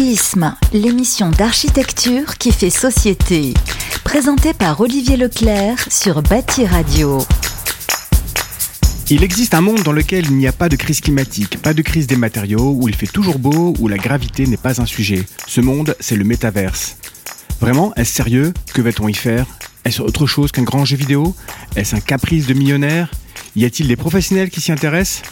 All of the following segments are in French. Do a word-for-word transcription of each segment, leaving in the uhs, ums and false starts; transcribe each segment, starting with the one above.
Prisme, l'émission d'architecture qui fait société. Présentée par Olivier Leclerc sur Bâti Radio. Il existe un monde dans lequel il n'y a pas de crise climatique, pas de crise des matériaux, où il fait toujours beau, où la gravité n'est pas un sujet. Ce monde, c'est le métaverse. Vraiment, est-ce sérieux ? Que va-t-on y faire ? Est-ce autre chose qu'un grand jeu vidéo ? Est-ce un caprice de millionnaire ? Y a-t-il des professionnels qui s'y intéressent ?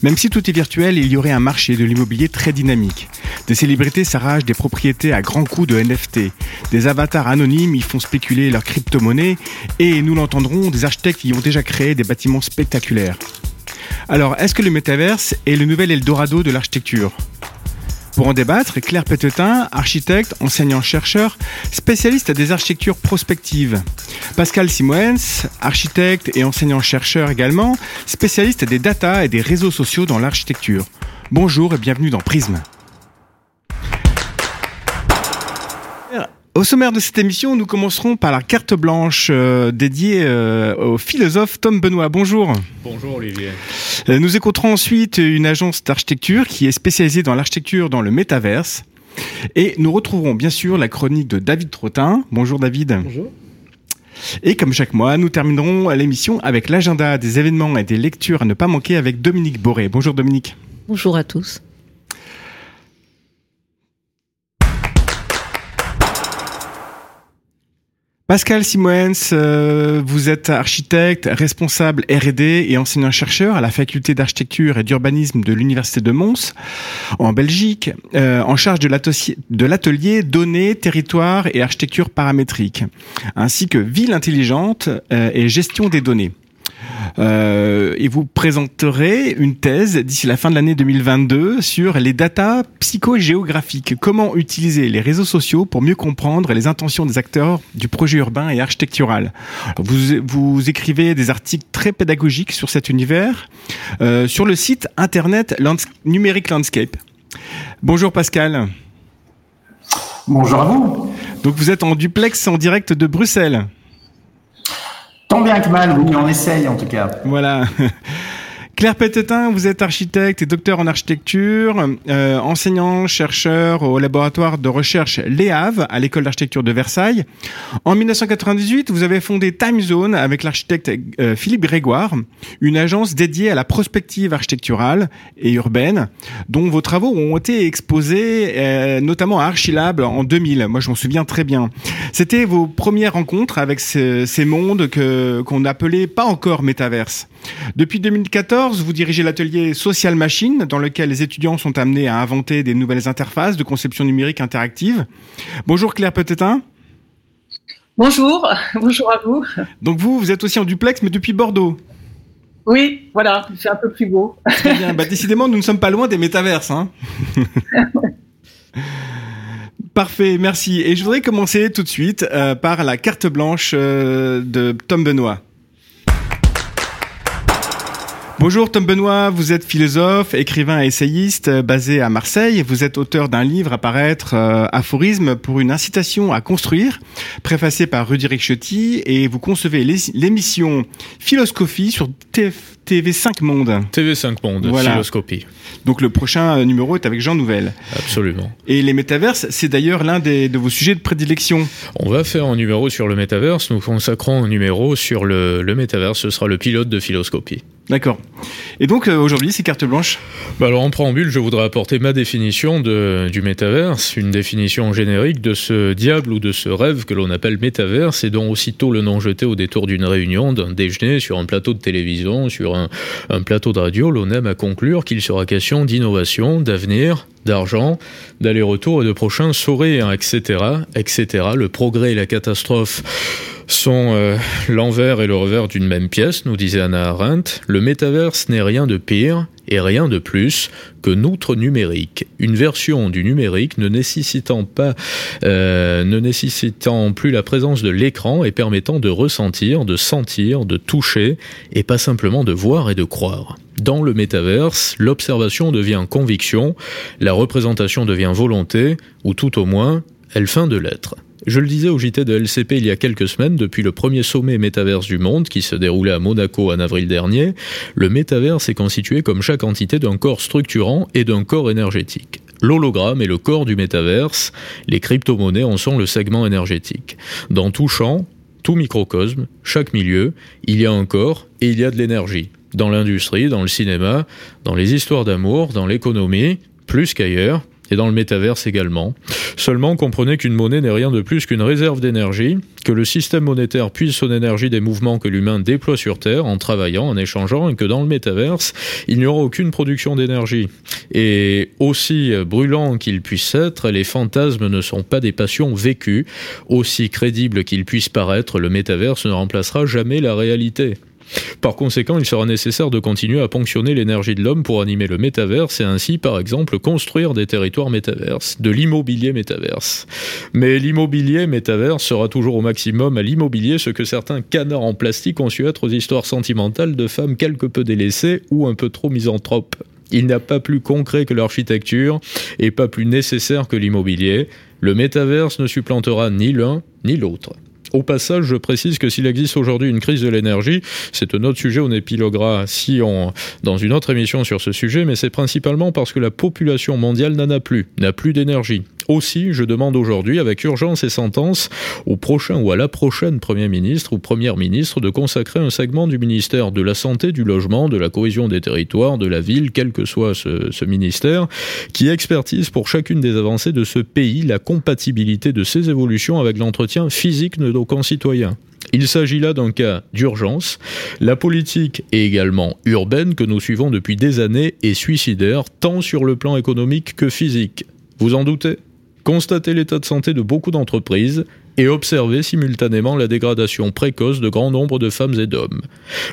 Même si tout est virtuel, il y aurait un marché de l'immobilier très dynamique. Des célébrités s'arrachent des propriétés à grands coups de N F T. Des avatars anonymes y font spéculer leurs crypto-monnaies. Et nous l'entendrons, des architectes y ont déjà créé des bâtiments spectaculaires. Alors, est-ce que le métaverse est le nouvel Eldorado de l'architecture ? Pour en débattre, Claire Petetin, architecte, enseignant-chercheur, spécialiste des architectures prospectives. Pascal Simoens, architecte et enseignant-chercheur également, spécialiste des data et des réseaux sociaux dans l'architecture. Bonjour et bienvenue dans Prisme. Au sommaire de cette émission, nous commencerons par la carte blanche euh, dédiée euh, au philosophe Tom Benoît. Bonjour. Bonjour Olivier. Euh, nous écouterons ensuite une agence d'architecture qui est spécialisée dans l'architecture dans le métaverse. Et nous retrouverons bien sûr la chronique de David Trottin. Bonjour David. Bonjour. Et comme chaque mois, nous terminerons l'émission avec l'agenda des événements et des lectures à ne pas manquer avec Dominique Boré. Bonjour Dominique. Bonjour à tous. Pascal Simoens, euh, vous êtes architecte, responsable R et D et enseignant-chercheur à la faculté d'architecture et d'urbanisme de l'université de Mons, en Belgique, euh, en charge de, de l'atelier données, territoires et architecture paramétrique, ainsi que ville intelligente euh, et gestion des données. Euh, et vous présenterez une thèse d'ici la fin de l'année deux mille vingt-deux sur les data psychogéographiques. Comment utiliser les réseaux sociaux pour mieux comprendre les intentions des acteurs du projet urbain et architectural. Vous, vous écrivez des articles très pédagogiques sur cet univers euh, sur le site internet Lands-Numérique Landscape. Bonjour Pascal. Bonjour à vous. Donc vous êtes en duplex en direct de Bruxelles. Tant bien que mal, oui, on essaye en tout cas. Voilà. Claire Petetin, vous êtes architecte et docteur en architecture, euh, enseignant, chercheur au laboratoire de recherche Léave à l'école d'architecture de Versailles. En mille neuf cent quatre-vingt-dix-huit, vous avez fondé Timezone avec l'architecte euh, Philippe Grégoire, une agence dédiée à la prospective architecturale et urbaine, dont vos travaux ont été exposés euh, notamment à Archilab en deux mille. Moi, je m'en souviens très bien. C'était vos premières rencontres avec ce, ces mondes que, qu'on n'appelait pas encore métaverse. Depuis deux mille quatorze, vous dirigez l'atelier Social Machine, dans lequel les étudiants sont amenés à inventer des nouvelles interfaces de conception numérique interactive. Bonjour Claire Petetin. Bonjour, bonjour à vous. Donc vous, vous êtes aussi en duplex, mais depuis Bordeaux. Oui, voilà, c'est un peu plus beau. Très bien, bah, décidément, nous ne sommes pas loin des métaverses. Hein. Parfait, merci. Et je voudrais commencer tout de suite euh, par la carte blanche euh, de Tom Benoît. Bonjour Tom Benoît, vous êtes philosophe, écrivain et essayiste basé à Marseille. Vous êtes auteur d'un livre à paraître, euh, Aphorisme pour une incitation à construire, préfacé par Rudy Ricciotti, et vous concevez l'émission Philoscopie sur T V cinq Monde. T V cinq Monde, voilà. Philoscopie. Donc le prochain numéro est avec Jean Nouvel. Absolument. Et les métaverses, c'est d'ailleurs l'un des, de vos sujets de prédilection. On va faire un numéro sur le métaverse, nous consacrons un numéro sur le, le métaverse, ce sera le pilote de Philoscopie. D'accord. Et donc euh, aujourd'hui, c'est carte blanche. Bah alors en préambule, je voudrais apporter ma définition de, du métaverse, une définition générique de ce diable ou de ce rêve que l'on appelle métaverse et dont aussitôt le nom jeté au détour d'une réunion, d'un déjeuner, sur un plateau de télévision, sur un, un plateau de radio, l'on aime à conclure qu'il sera question d'innovation, d'avenir, d'argent, d'aller-retour et de prochains sourires, et cetera, et cetera. Le progrès et la catastrophe sont euh, l'envers et le revers d'une même pièce, nous disait Hannah Arendt. Le métaverse n'est rien de pire et rien de plus que notre numérique. Une version du numérique ne nécessitant pas, euh, ne nécessitant plus la présence de l'écran et permettant de ressentir, de sentir, de toucher et pas simplement de voir et de croire. Dans le métaverse, l'observation devient conviction, la représentation devient volonté, ou tout au moins, elle feint de l'être. Je le disais au J T de L C P il y a quelques semaines, depuis le premier sommet métaverse du monde qui se déroulait à Monaco en avril dernier, le métaverse est constitué comme chaque entité d'un corps structurant et d'un corps énergétique. l'hologramme est le corps du métaverse, les crypto-monnaies en sont le segment énergétique. Dans tout champ, tout microcosme, chaque milieu, il y a un corps et il y a de l'énergie. Dans l'industrie, dans le cinéma, dans les histoires d'amour, dans l'économie, plus qu'ailleurs, et dans le métaverse également. Seulement, comprenez qu'une monnaie n'est rien de plus qu'une réserve d'énergie, que le système monétaire puise son énergie des mouvements que l'humain déploie sur Terre en travaillant, en échangeant, et que dans le métaverse, il n'y aura aucune production d'énergie. Et aussi brûlant qu'il puisse être, les fantasmes ne sont pas des passions vécues. Aussi crédible qu'il puisse paraître, le métaverse ne remplacera jamais la réalité. Par conséquent, il sera nécessaire de continuer à ponctionner l'énergie de l'homme pour animer le métaverse et ainsi, par exemple, construire des territoires métaverses, de l'immobilier métaverse. Mais l'immobilier métaverse sera toujours au maximum à l'immobilier ce que certains canards en plastique ont su être aux histoires sentimentales de femmes quelque peu délaissées ou un peu trop misanthropes. Il n'a pas plus concret que l'architecture et pas plus nécessaire que l'immobilier. Le métaverse ne supplantera ni l'un ni l'autre. Au passage, je précise que s'il existe aujourd'hui une crise de l'énergie, c'est un autre sujet, on épiloguera si on, dans une autre émission sur ce sujet, mais c'est principalement parce que la population mondiale n'en a plus, n'a plus d'énergie. Aussi, je demande aujourd'hui, avec urgence et sentence, au prochain ou à la prochaine Premier ministre ou Première ministre de consacrer un segment du ministère de la Santé, du Logement, de la Cohésion des Territoires, de la Ville, quel que soit ce, ce ministère, qui expertise pour chacune des avancées de ce pays la compatibilité de ces évolutions avec l'entretien physique de nos concitoyens. Il s'agit là d'un cas d'urgence. La politique est également urbaine que nous suivons depuis des années est suicidaire, tant sur le plan économique que physique. Vous en doutez ? Constatez l'état de santé de beaucoup d'entreprises et observez simultanément la dégradation précoce de grand nombre de femmes et d'hommes.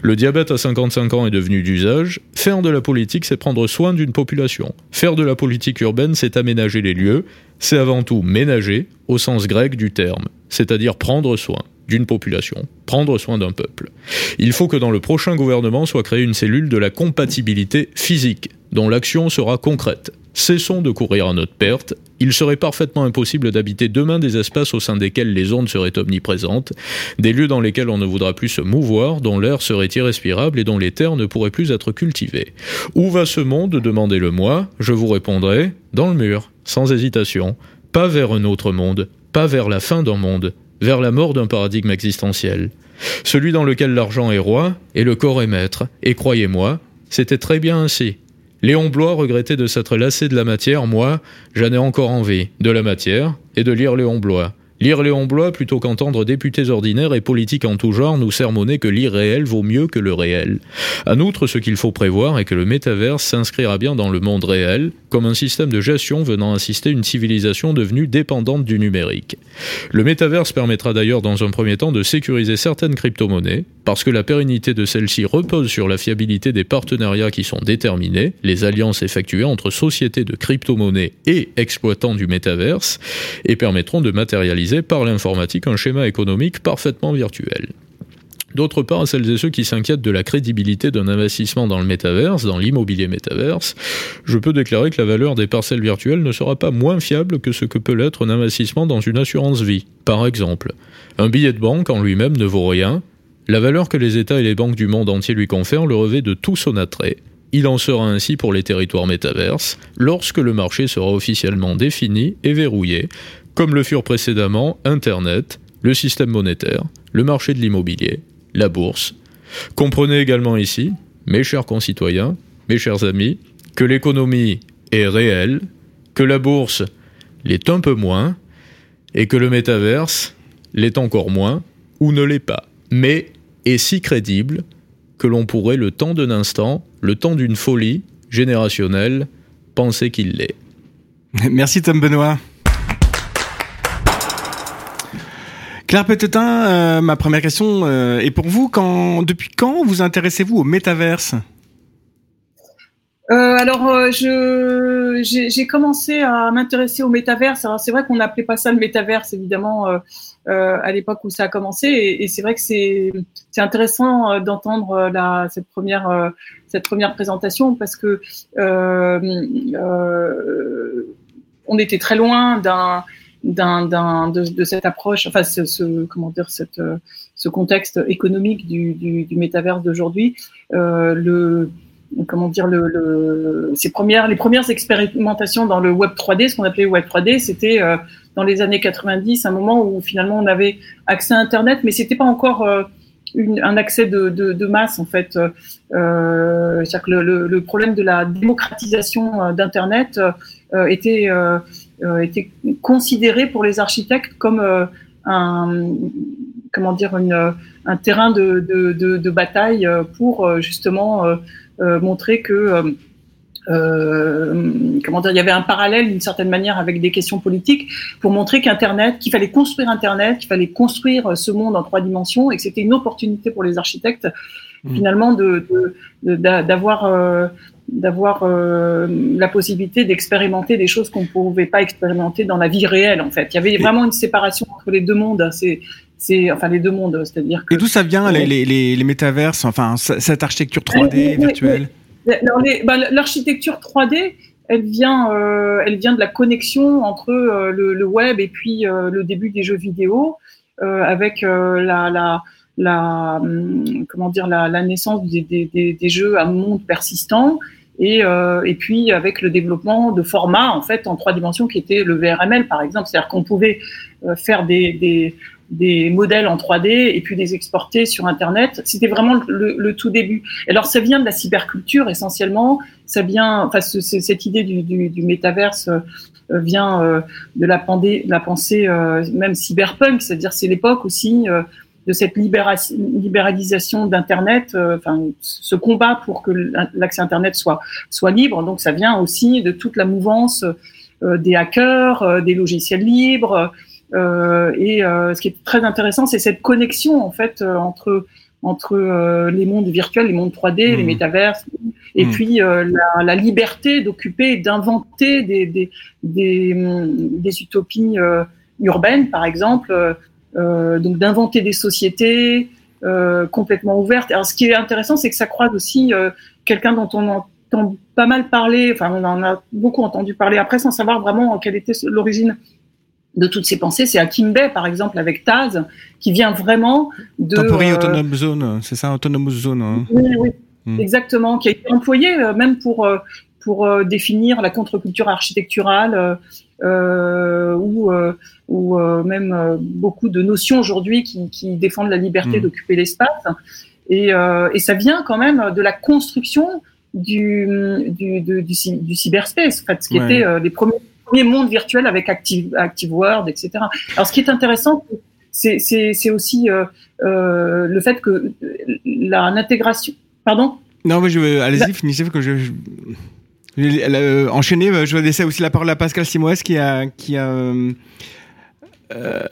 Le diabète à cinquante-cinq ans est devenu d'usage. Faire de la politique, c'est prendre soin d'une population. Faire de la politique urbaine, c'est aménager les lieux. C'est avant tout ménager, au sens grec du terme, c'est-à-dire prendre soin d'une population, prendre soin d'un peuple. Il faut que dans le prochain gouvernement soit créée une cellule de la compatibilité physique, dont l'action sera concrète. Cessons de courir à notre perte. Il serait parfaitement impossible d'habiter demain des espaces au sein desquels les ondes seraient omniprésentes, des lieux dans lesquels on ne voudra plus se mouvoir, dont l'air serait irrespirable et dont les terres ne pourraient plus être cultivées. Où va ce monde ? Demandez-le-moi. Je vous répondrai, dans le mur, sans hésitation. Pas vers un autre monde, pas vers la fin d'un monde, vers la mort d'un paradigme existentiel. Celui dans lequel l'argent est roi et le corps est maître. Et croyez-moi, c'était très bien ainsi. Léon Bloy regrettait de s'être lassé de la matière, moi, j'en ai encore envie, de la matière, et de lire Léon Bloy. Lire Léon Bloy, plutôt qu'entendre députés ordinaires et politiques en tout genre nous sermonner que l'irréel vaut mieux que le réel. En outre, ce qu'il faut prévoir est que le métaverse s'inscrira bien dans le monde réel, comme un système de gestion venant assister une civilisation devenue dépendante du numérique. Le métaverse permettra d'ailleurs dans un premier temps de sécuriser certaines crypto-monnaies, parce que la pérennité de celles-ci repose sur la fiabilité des partenariats qui sont déterminés, les alliances effectuées entre sociétés de crypto-monnaies et exploitants du métaverse, et permettront de matérialiser par l'informatique un schéma économique parfaitement virtuel. D'autre part, à celles et ceux qui s'inquiètent de la crédibilité d'un investissement dans le métaverse, dans l'immobilier métaverse, je peux déclarer que la valeur des parcelles virtuelles ne sera pas moins fiable que ce que peut l'être un investissement dans une assurance vie. Par exemple, un billet de banque en lui-même ne vaut rien. La valeur que les États et les banques du monde entier lui confèrent le revêt de tout son attrait. Il en sera ainsi pour les territoires métaverses, lorsque le marché sera officiellement défini et verrouillé, comme le furent précédemment Internet, le système monétaire, le marché de l'immobilier, la bourse. Comprenez également ici, mes chers concitoyens, mes chers amis, que l'économie est réelle, que la bourse l'est un peu moins, et que le métaverse l'est encore moins, ou ne l'est pas, mais est si crédible que l'on pourrait, le temps d'un instant, le temps d'une folie générationnelle, penser qu'il l'est. Merci Tom Benoît. Claire Petetin, euh, ma première question euh, est pour vous. Quand, depuis quand vous intéressez-vous au métaverse ? Euh, alors, euh, je, j'ai, j'ai commencé à m'intéresser au métaverse. Alors, c'est vrai qu'on n'appelait pas ça le métaverse, évidemment, euh, euh, à l'époque où ça a commencé. Et, et c'est vrai que c'est, c'est intéressant euh, d'entendre la, cette première, euh, cette première présentation parce que euh, euh, on était très loin d'un, d'un, d'un de, de cette approche, enfin, ce, ce comment dire, cette, ce contexte économique du, du, du métaverse d'aujourd'hui. Euh, le comment dire, le, le, ses premières, les premières expérimentations dans le web trois D, ce qu'on appelait web trois D, c'était euh, dans les années quatre-vingt-dix, un moment où finalement on avait accès à Internet, mais c'était pas encore euh, une, un accès de, de, de masse en fait. Euh, c'est-à-dire que le, le, le problème de la démocratisation euh, d'Internet euh, était, euh, euh, était considéré pour les architectes comme euh, un comment dire une, un terrain de, de, de, de bataille pour justement euh, euh, montrer que euh, comment dire il y avait un parallèle d'une certaine manière avec des questions politiques pour montrer qu'Internet, qu'il fallait construire Internet, qu'il fallait construire ce monde en trois dimensions et que c'était une opportunité pour les architectes mmh. finalement de, de, de, d'avoir euh, d'avoir euh, la possibilité d'expérimenter des choses qu'on ne pouvait pas expérimenter dans la vie réelle en fait. Il y avait vraiment une séparation entre les deux mondes, c'est c'est enfin les deux mondes, c'est-à-dire que... Et d'où ça vient les les les, les métaverses, enfin cette architecture trois D mais, virtuelle. Mais, non, les, bah, l'architecture trois D, elle vient euh, elle vient de la connexion entre euh, le, le web et puis euh, le début des jeux vidéo euh, avec euh, la la la comment dire la, la naissance des, des des des jeux à monde persistant. Et, euh, et puis avec le développement de formats en fait en trois dimensions qui était le V R M L par exemple, c'est-à-dire qu'on pouvait euh, faire des, des des modèles en trois D et puis les exporter sur Internet. C'était vraiment le, le tout début. Et alors ça vient de la cyberculture essentiellement, ça vient, enfin ce, cette idée du, du, du métaverse euh, vient euh, de la, pandé, la pensée euh, même cyberpunk, c'est-à-dire c'est l'époque aussi. Euh, de cette libéralisation d'Internet, euh, enfin, ce combat pour que l'accès Internet soit, soit libre. Donc, ça vient aussi de toute la mouvance euh, des hackers, euh, des logiciels libres. Euh, et euh, ce qui est très intéressant, c'est cette connexion, en fait, euh, entre, entre euh, les mondes virtuels, les mondes trois D, mmh. les métaverses, et mmh. puis euh, la, la liberté d'occuper, d'inventer des, des, des, des utopies euh, urbaines, par exemple, euh, Euh, donc d'inventer des sociétés euh, complètement ouvertes. Alors ce qui est intéressant, c'est que ça croise aussi euh, quelqu'un dont on entend pas mal parler, enfin on en a beaucoup entendu parler après sans savoir vraiment quelle était l'origine de toutes ces pensées. C'est Akimbe par exemple avec Taz qui vient vraiment de... Temporary euh, Autonomous Zone, c'est ça, Autonomous Zone. Hein. Oui, oui, mmh. exactement, qui a été employé euh, même pour, euh, pour euh, définir la contre-culture architecturale euh, Euh, ou, euh, ou euh, même euh, beaucoup de notions aujourd'hui qui, qui défendent la liberté mmh. d'occuper l'espace. Et, euh, et ça vient quand même de la construction du, du, du, du, du cyberspace, en fait, ce qui ouais. était euh, les premiers, premiers mondes virtuels avec Active, Active World, et cetera. Alors, ce qui est intéressant, c'est, c'est, c'est aussi euh, euh, le fait que la, l'intégration... Pardon ? Non, mais je veux... Allez-y, finissez, que je... je... Enchaîné, je vais laisser aussi la parole à Pascal Simoens qui a, qui a euh, euh,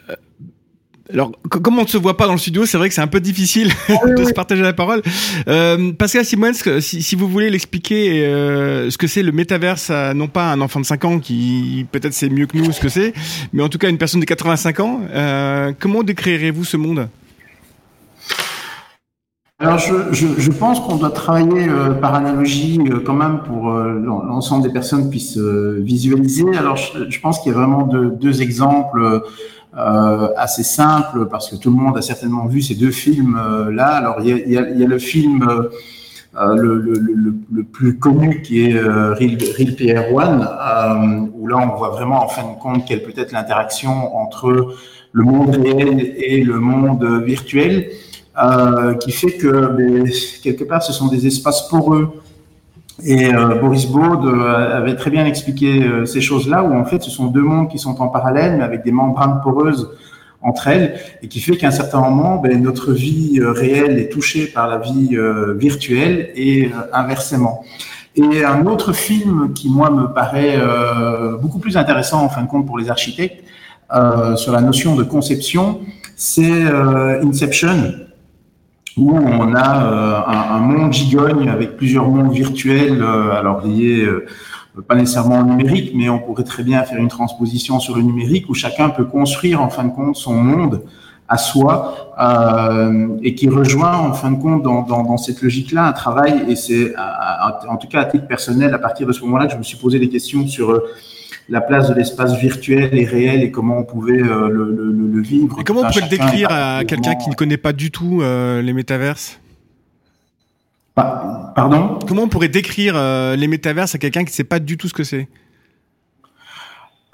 alors comme on ne se voit pas dans le studio, c'est vrai que c'est un peu difficile de se partager la parole. Euh, Pascal Simoens, si, si vous voulez l'expliquer euh, ce que c'est le métaverse, à, non pas un enfant de cinq ans qui peut-être sait mieux que nous ce que c'est, mais en tout cas une personne de quatre-vingt-cinq ans, euh, comment décrirez-vous ce monde ? Alors, je, je, je pense qu'on doit travailler euh, par analogie euh, quand même pour euh, l'ensemble des personnes puissent euh, visualiser. Alors, je, je pense qu'il y a vraiment deux, deux exemples euh, assez simples parce que tout le monde a certainement vu ces deux films euh, là. Alors, il y a, il y a, il y a le film euh, le, le, le, le plus connu qui est euh, Real, Real Player One, euh, où là, on voit vraiment en fin de compte quelle peut être l'interaction entre le monde réel et le monde virtuel. Euh, qui fait que mais, quelque part ce sont des espaces poreux et euh, Boris Baud euh, avait très bien expliqué euh, ces choses-là où en fait ce sont deux mondes qui sont en parallèle mais avec des membranes poreuses entre elles et qui fait qu'à un certain moment ben, notre vie euh, réelle est touchée par la vie euh, virtuelle et euh, inversement. Et un autre film qui moi me paraît euh, beaucoup plus intéressant en fin de compte pour les architectes euh, sur la notion de conception, c'est euh, Inception, où on a euh, un, un monde gigogne avec plusieurs mondes virtuels, euh, alors liés euh, pas nécessairement au numérique, mais on pourrait très bien faire une transposition sur le numérique où chacun peut construire en fin de compte son monde à soi euh, et qui rejoint en fin de compte dans, dans, dans cette logique-là un travail. Et c'est à, à, en tout cas à titre personnel, à partir de ce moment-là, que je me suis posé des questions sur euh, la place de l'espace virtuel et réel et comment on pouvait euh, le, le, le vivre. Et comment on peut le décrire à quelqu'un qui ne connaît pas du tout euh, les métaverses ? Pa- pardon ? Comment on pourrait décrire euh, les métaverses à quelqu'un qui ne sait pas du tout ce que c'est ?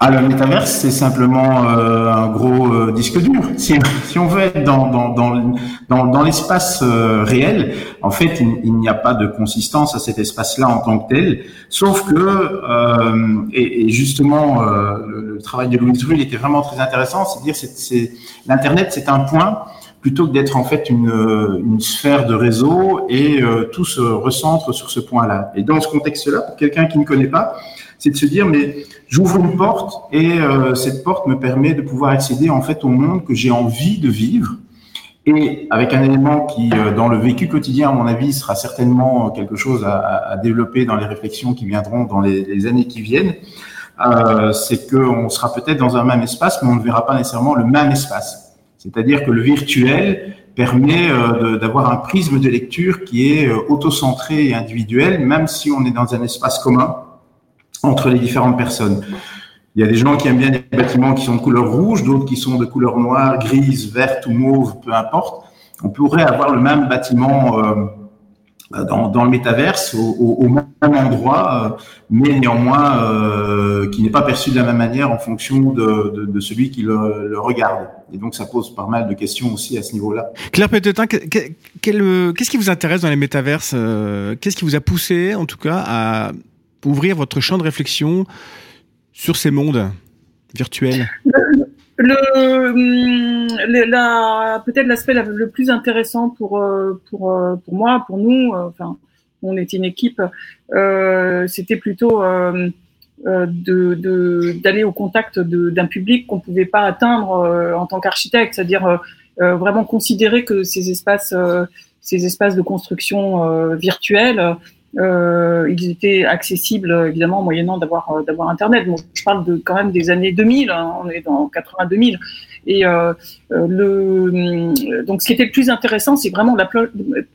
Ah, le métaverse, c'est simplement euh, un gros euh, disque dur. Si, si on veut être dans, dans, dans, dans, dans l'espace euh, réel, en fait, il, il n'y a pas de consistance à cet espace-là en tant que tel, sauf que, euh, et, et justement, euh, le, le travail de Louis Drulle était vraiment très intéressant, c'est-à-dire c'est, c'est, l'Internet, c'est un point plutôt que d'être en fait une, une sphère de réseau et euh, tout se recentre sur ce point-là. Et dans ce contexte-là, pour quelqu'un qui ne connaît pas, c'est de se dire, mais j'ouvre une porte et euh, cette porte me permet de pouvoir accéder en fait au monde que j'ai envie de vivre et avec un élément qui, euh, dans le vécu quotidien, à mon avis, sera certainement quelque chose à, à développer dans les réflexions qui viendront dans les, les années qui viennent, euh, c'est qu'on sera peut-être dans un même espace, mais on ne verra pas nécessairement le même espace. C'est-à-dire que le virtuel permet euh, de, d'avoir un prisme de lecture qui est euh, autocentré et individuel, même si on est dans un espace commun entre les différentes personnes. Il y a des gens qui aiment bien les bâtiments qui sont de couleur rouge, d'autres qui sont de couleur noire, grise, verte ou mauve, peu importe. On pourrait avoir le même bâtiment euh, dans, dans le métaverse, au, au, au même endroit, euh, mais néanmoins euh, qui n'est pas perçu de la même manière en fonction de, de, de celui qui le, le regarde. Et donc, ça pose pas mal de questions aussi à ce niveau-là. Claire Petetin, qu'est-ce qui vous intéresse dans les métaverses ? Qu'est-ce qui vous a poussé, en tout cas, à ouvrir votre champ de réflexion sur ces mondes virtuels ? le, le, la, Peut-être l'aspect le plus intéressant pour, pour, pour moi, pour nous, enfin, on était une équipe, euh, c'était plutôt... Euh, De, de, d'aller au contact de, d'un public qu'on ne pouvait pas atteindre euh, en tant qu'architecte, c'est-à-dire euh, vraiment considérer que ces espaces, euh, ces espaces de construction euh, virtuelle, euh, ils étaient accessibles évidemment moyennant d'avoir, euh, d'avoir Internet. Bon, je parle de, quand même des années deux mille, hein, on est dans quatre-vingt-deux mille. Et euh, le, donc, ce qui était le plus intéressant, c'est vraiment la,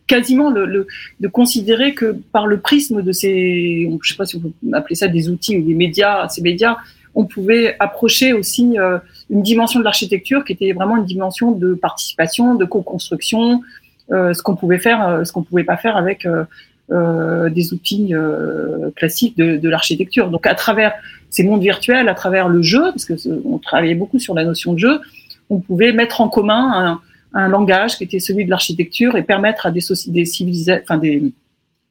quasiment le, le, de considérer que par le prisme de ces, je ne sais pas si on peut appeler ça des outils ou des médias, ces médias, on pouvait approcher aussi euh, une dimension de l'architecture qui était vraiment une dimension de participation, de co-construction, euh, ce qu'on pouvait faire, ce qu'on ne pouvait pas faire avec euh, euh, des outils euh, classiques de, de l'architecture. Donc, à travers ces mondes virtuels, à travers le jeu, parce que on travaillait beaucoup sur la notion de jeu. On pouvait mettre en commun un, un langage qui était celui de l'architecture et permettre à des, soci- des civilisés, enfin des,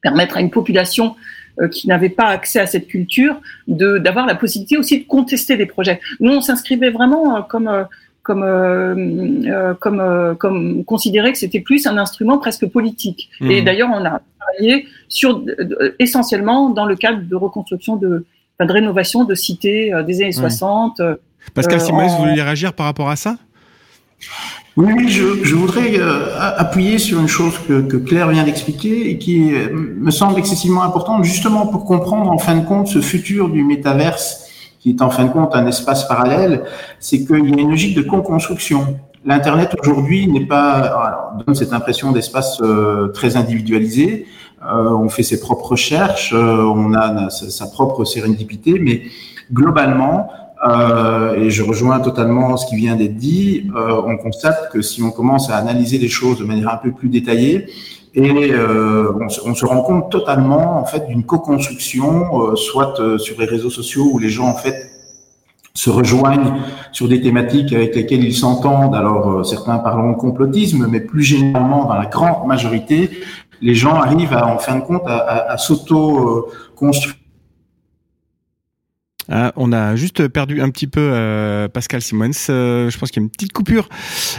permettre à une population euh, qui n'avait pas accès à cette culture de d'avoir la possibilité aussi de contester des projets. Nous, on s'inscrivait vraiment euh, comme euh, comme euh, euh, comme euh, comme considérer que c'était plus un instrument presque politique. Mmh. Et d'ailleurs, on a travaillé sur euh, essentiellement dans le cadre de reconstruction de de rénovation de cités euh, des années mmh. soixante. Euh, Pascal Simoens, euh, vous voulez réagir par rapport à ça ? Oui, oui, je, je voudrais euh, appuyer sur une chose que, que Claire vient d'expliquer et qui euh, me semble excessivement importante, justement pour comprendre en fin de compte ce futur du métaverse qui est en fin de compte un espace parallèle, c'est qu'il y a une logique de co-construction. L'Internet aujourd'hui n'est pas, alors, donne cette impression d'espace euh, très individualisé. Euh, on fait ses propres recherches, euh, on a, a sa, sa propre sérendipité, mais globalement. Euh, et je rejoins totalement ce qui vient d'être dit, euh, on constate que si on commence à analyser les choses de manière un peu plus détaillée, et euh, on, se, on se rend compte totalement en fait d'une co-construction, euh, soit euh, sur les réseaux sociaux où les gens en fait se rejoignent sur des thématiques avec lesquelles ils s'entendent, alors euh, certains parleront de complotisme, mais plus généralement dans la grande majorité, les gens arrivent à, en fin de compte à, à, à s'auto-construire. Ah, on a juste perdu un petit peu euh, Pascal Simoens. Euh, je pense qu'il y a une petite coupure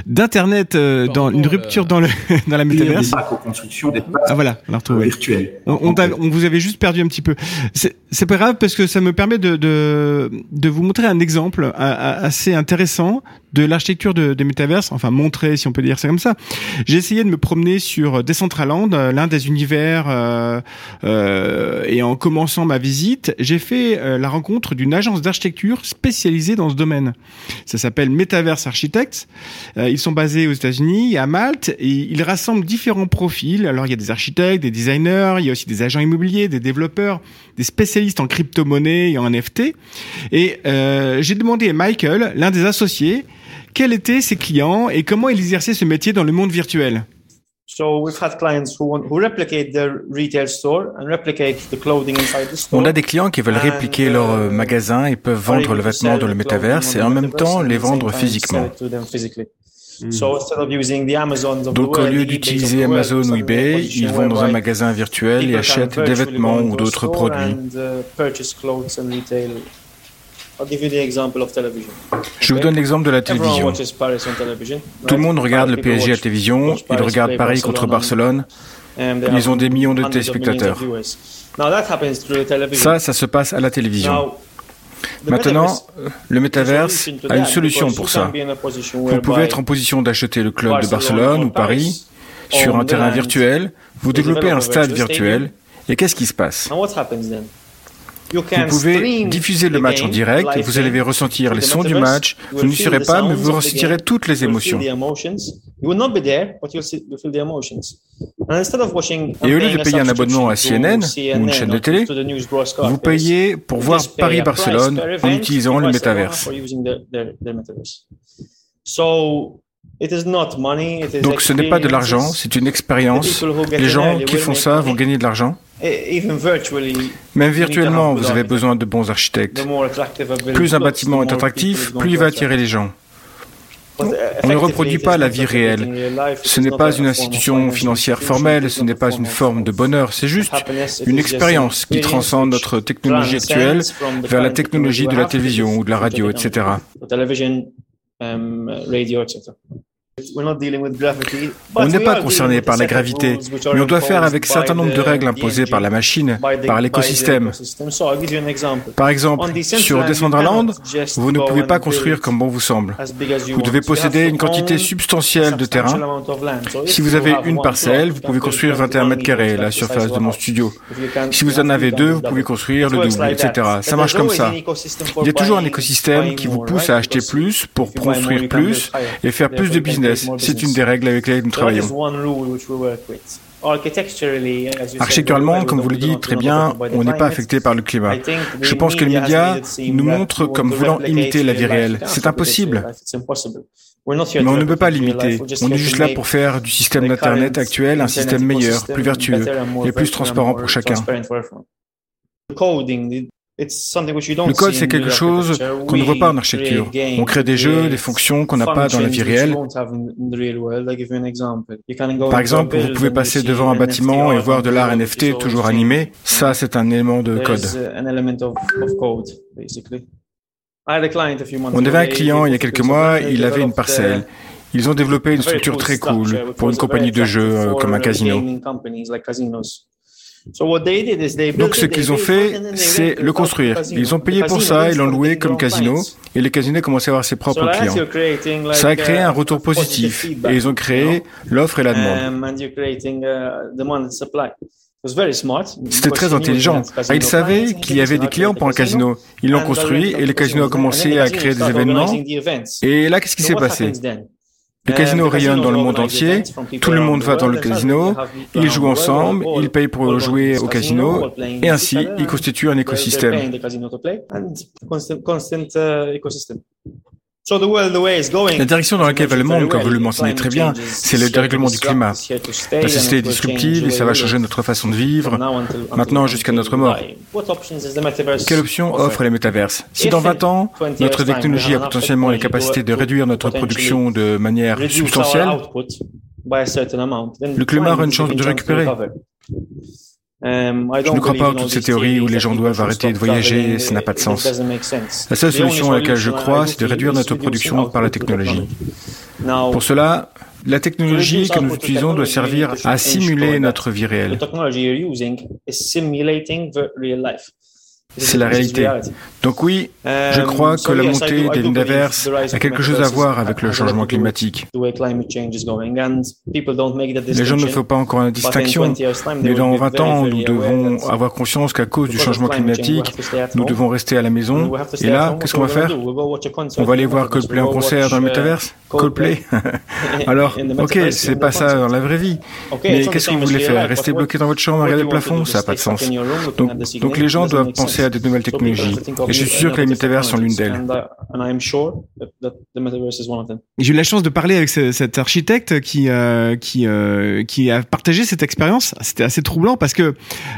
d'internet, euh, dans, une rupture euh, dans le dans la métaverse. Ah voilà, on a retrouvé. Virtuel. On, on, a, on vous avait juste perdu un petit peu. C'est, c'est pas grave parce que ça me permet de de, de vous montrer un exemple assez intéressant de l'architecture de, des métaverses. Enfin, montrer si on peut dire ça comme ça. J'ai essayé de me promener sur Decentraland, l'un des univers, euh, euh, et en commençant ma visite, j'ai fait euh, la rencontre d'une agence d'architecture spécialisée dans ce domaine. Ça s'appelle Metaverse Architects. Euh, ils sont basés aux États-Unis, à Malte, et ils rassemblent différents profils. Alors, il y a des architectes, des designers, il y a aussi des agents immobiliers, des développeurs, des spécialistes en crypto-monnaie et en N F T. Et euh, j'ai demandé à Michael, l'un des associés, quels étaient ses clients et comment il exerçait ce métier dans le monde virtuel. On a des clients qui veulent répliquer leur magasin et peuvent vendre le vêtement dans le métaverse et en même temps les vendre physiquement. Mmh. Donc au lieu d'utiliser Amazon ou eBay, ils vont dans un magasin virtuel et achètent des vêtements ou d'autres produits. Je vous donne l'exemple de la télévision. Tout le monde regarde le P S G à la télévision, ils regardent Paris contre Barcelone, ils ont des millions de téléspectateurs. Ça, ça se passe à la télévision. Maintenant, le métaverse a une solution pour ça. Vous pouvez être en position d'acheter le club de Barcelone ou Paris sur un terrain virtuel, vous développez un stade virtuel, et qu'est-ce qui se passe ? Vous pouvez diffuser le match en direct, vous allez ressentir les sons du match, vous n'y serez pas, mais vous ressentirez toutes les émotions. Et au lieu de payer un abonnement à C N N ou une chaîne de télé, vous payez pour voir Paris-Barcelone en utilisant le métaverse. Donc ce n'est pas de l'argent, c'est une expérience. Les gens qui font ça vont gagner de l'argent. Même virtuellement, vous avez besoin de bons architectes. Plus un bâtiment est attractif, plus il va attirer les gens. On ne reproduit pas la vie réelle. Ce n'est pas une institution financière formelle, ce n'est pas une forme de bonheur, c'est juste une expérience qui transcende notre technologie actuelle vers la technologie de la télévision ou de la radio, et cetera. On n'est pas concerné par la gravité, mais on doit faire avec un certain nombre de règles imposées par la machine, par l'écosystème. Par exemple, sur Decentraland, vous ne pouvez pas construire comme bon vous semble. Vous devez posséder une quantité substantielle de terrain. Si vous avez une parcelle, vous pouvez construire vingt et un mètres carrés, la surface de mon studio. Si vous en avez deux, vous pouvez construire le double, et cetera. Ça marche comme ça. Il y a toujours un écosystème qui vous pousse à acheter plus pour construire plus et faire plus de business. C'est une des règles avec lesquelles nous travaillons. Architecturalement, comme vous le dites très bien, on n'est pas affecté par le climat. Je pense que les médias nous montrent comme voulant imiter la vie réelle. C'est impossible. Mais on ne peut pas l'imiter. On est juste là pour faire du système d'Internet actuel un système meilleur, plus vertueux et plus transparent pour chacun. Le code, c'est quelque chose qu'on ne voit pas en architecture. On crée des jeux, des fonctions qu'on n'a pas dans la vie réelle. Par exemple, vous pouvez passer devant un bâtiment et voir de l'art N F T toujours animé. Ça, c'est un élément de code. On avait un client il y a quelques mois, il avait une parcelle. Ils ont développé une structure très cool pour une compagnie de jeux comme un casino. Donc ce qu'ils ont fait, c'est le construire. Ils ont payé pour ça, ils l'ont loué comme casino, et les casinos commençaient à avoir ses propres clients. Ça a créé un retour positif, et ils ont créé l'offre et la demande. C'était très intelligent. Ils savaient qu'il y avait des clients pour un casino. Ils l'ont construit, et le casino a commencé à créer des événements. Et là, qu'est-ce qui s'est passé ? Le casino rayonne dans le monde entier, tout le monde va dans le casino, ils jouent ensemble, ils payent pour jouer au casino, et ainsi, ils constituent un écosystème. La direction dans laquelle va le monde, comme vous le mentionnez très bien, c'est le dérèglement du climat. La société est disruptive et ça va changer notre façon de vivre, maintenant jusqu'à notre mort. Quelle option offre les métaverses ? Si dans vingt ans, notre technologie a potentiellement les capacités de réduire notre production de manière substantielle, le climat aura une chance de récupérer. Je ne crois pas à toutes ces théories où les gens doivent arrêter de voyager, ça n'a pas de sens. La seule solution à laquelle je crois, c'est de réduire notre production par la technologie. Pour cela, la technologie que nous utilisons doit servir à simuler notre vie réelle. C'est la réalité. Donc oui, je crois que la montée des métaverses a quelque chose à voir avec le changement climatique. Les gens ne font pas encore la distinction, mais dans vingt ans, nous devons avoir conscience qu'à cause du changement climatique, nous devons rester à la maison. Et là, qu'est-ce qu'on va faire ? On va aller voir Coldplay en concert dans le métaverse ? Coldplay ? Alors, ok, c'est pas ça dans la vraie vie. Mais qu'est-ce que vous voulez faire ? Rester bloqué dans votre chambre, regarder le plafond ? Ça n'a pas de sens. Donc, donc les gens doivent penser accès à de nouvelles technologies. Et je suis sûr que les métavers sont l'une d'elles. J'ai eu la chance de parler avec ce, cet architecte qui, euh, qui, euh, qui a partagé cette expérience. C'était assez troublant parce que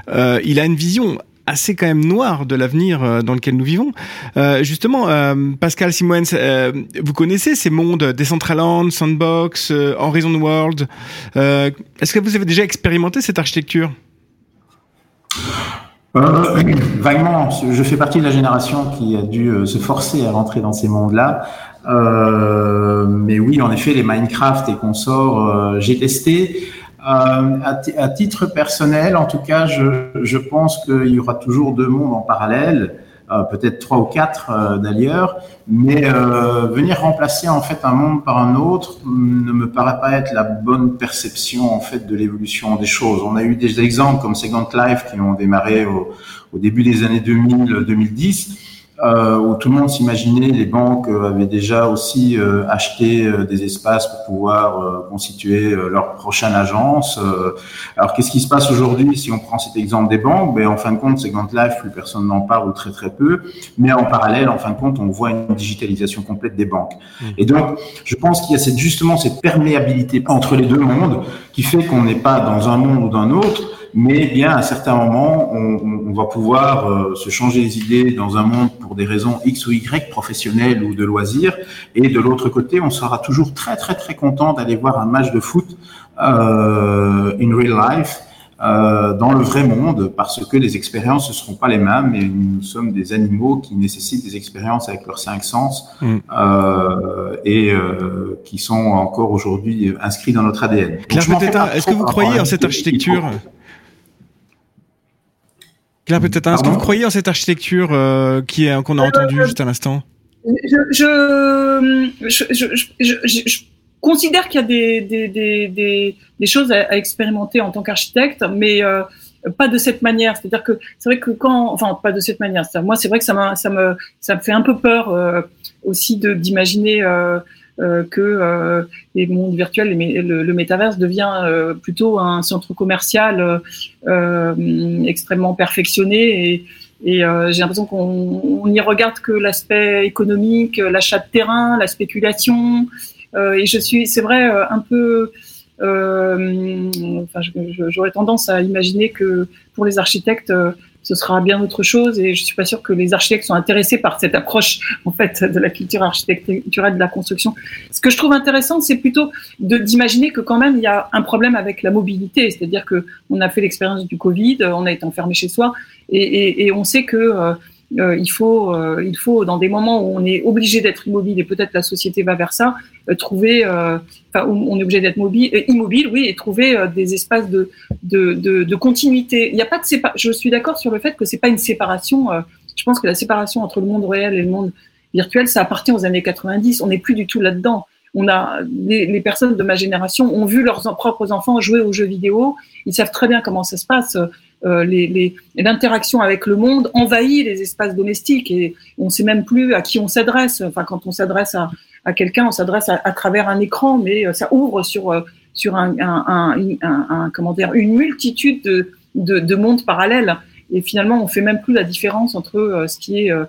euh, il a une vision assez quand même noir de l'avenir dans lequel nous vivons. Euh, justement, euh, Pascal Simoens, euh, vous connaissez ces mondes Decentraland, Sandbox, euh, Horizon World. Euh, est-ce que vous avez déjà expérimenté cette architecture ? euh, Vaguement. Je fais partie de la génération qui a dû se forcer à rentrer dans ces mondes-là. Euh, mais oui, en effet, les Minecraft et consorts, euh, j'ai testé. Euh, à, t- à titre personnel, en tout cas, je, je pense qu'il y aura toujours deux mondes en parallèle, euh, peut-être trois ou quatre euh, d'ailleurs, mais euh, venir remplacer en fait un monde par un autre ne me paraît pas être la bonne perception en fait de l'évolution des choses. On a eu des exemples comme Second Life qui ont démarré au, au début des années deux mille, deux mille dix, euh, où tout le monde s'imaginait, les banques avaient déjà aussi euh, acheté euh, des espaces pour pouvoir euh, constituer euh, leur prochaine agence. Euh, alors, qu'est-ce qui se passe aujourd'hui si on prend cet exemple des banques? Ben, en fin de compte, Second Life, plus personne n'en parle ou très très peu. Mais en parallèle, en fin de compte, on voit une digitalisation complète des banques. Mmh. Et donc, je pense qu'il y a cette, justement cette perméabilité entre les deux mondes qui fait qu'on n'est pas dans un monde ou d'un autre, mais bien à un certain moment, on, on va pouvoir euh, se changer les idées dans un monde pour des raisons X ou Y, professionnelles ou de loisirs. Et de l'autre côté, on sera toujours très, très, très content d'aller voir un match de foot euh, in real life, euh, dans le vrai monde, parce que les expériences ne seront pas les mêmes. Et nous sommes des animaux qui nécessitent des expériences avec leurs cinq sens mm. euh, et euh, qui sont encore aujourd'hui inscrits dans notre A D N. Claire Petetin, est-ce que vous croyez en cette architecture ? Claire Petetin, est-ce que vous croyez en cette architecture euh, qui est, qu'on a entendue euh, juste à l'instant ? je, je, je, je, je, je, je considère qu'il y a des, des, des, des, des choses à, à expérimenter en tant qu'architecte, mais euh, pas de cette manière. C'est-à-dire que c'est vrai que quand, enfin, pas de cette manière. C'est-à-dire, moi, c'est vrai que ça, m'a, ça, me, ça me fait un peu peur euh, aussi de, d'imaginer euh, euh, que euh, les mondes virtuels, les, le, le métaverse devient euh, plutôt un centre commercial. Euh, Euh, extrêmement perfectionné et, et euh, j'ai l'impression qu'on on y regarde que l'aspect économique, l'achat de terrain, la spéculation euh, et je suis, c'est vrai, un peu euh, enfin, je, je, j'aurais tendance à imaginer que pour les architectes euh, ce sera bien autre chose et je suis pas sûre que les architectes sont intéressés par cette approche en fait de la culture architecturale de la construction. Ce que je trouve intéressant, c'est plutôt de, d'imaginer que quand même il y a un problème avec la mobilité, c'est-à-dire que on a fait l'expérience du Covid, on a été enfermé chez soi et, et, et on sait que euh, Euh, il faut, euh, il faut dans des moments où on est obligé d'être immobile et peut-être la société va vers ça, euh, trouver, euh, enfin on est obligé d'être mobile, euh, immobile, oui, et trouver euh, des espaces de, de de de continuité. Il n'y a pas de sépa- Je suis d'accord sur le fait que c'est pas une séparation. Euh, je pense que la séparation entre le monde réel et le monde virtuel, ça appartient aux années quatre-vingt-dix. On n'est plus du tout là-dedans. On a les, les personnes de ma génération ont vu leurs en, propres enfants jouer aux jeux vidéo. Ils savent très bien comment ça se passe. Euh, les, les, l'interaction avec le monde envahit les espaces domestiques et on ne sait même plus à qui on s'adresse. Enfin, quand on s'adresse à, à quelqu'un, on s'adresse à, à travers un écran, mais ça ouvre sur sur un, un, un, un, un comment dire une multitude de, de de mondes parallèles. Et finalement, on fait même plus la différence entre euh, ce qui est euh,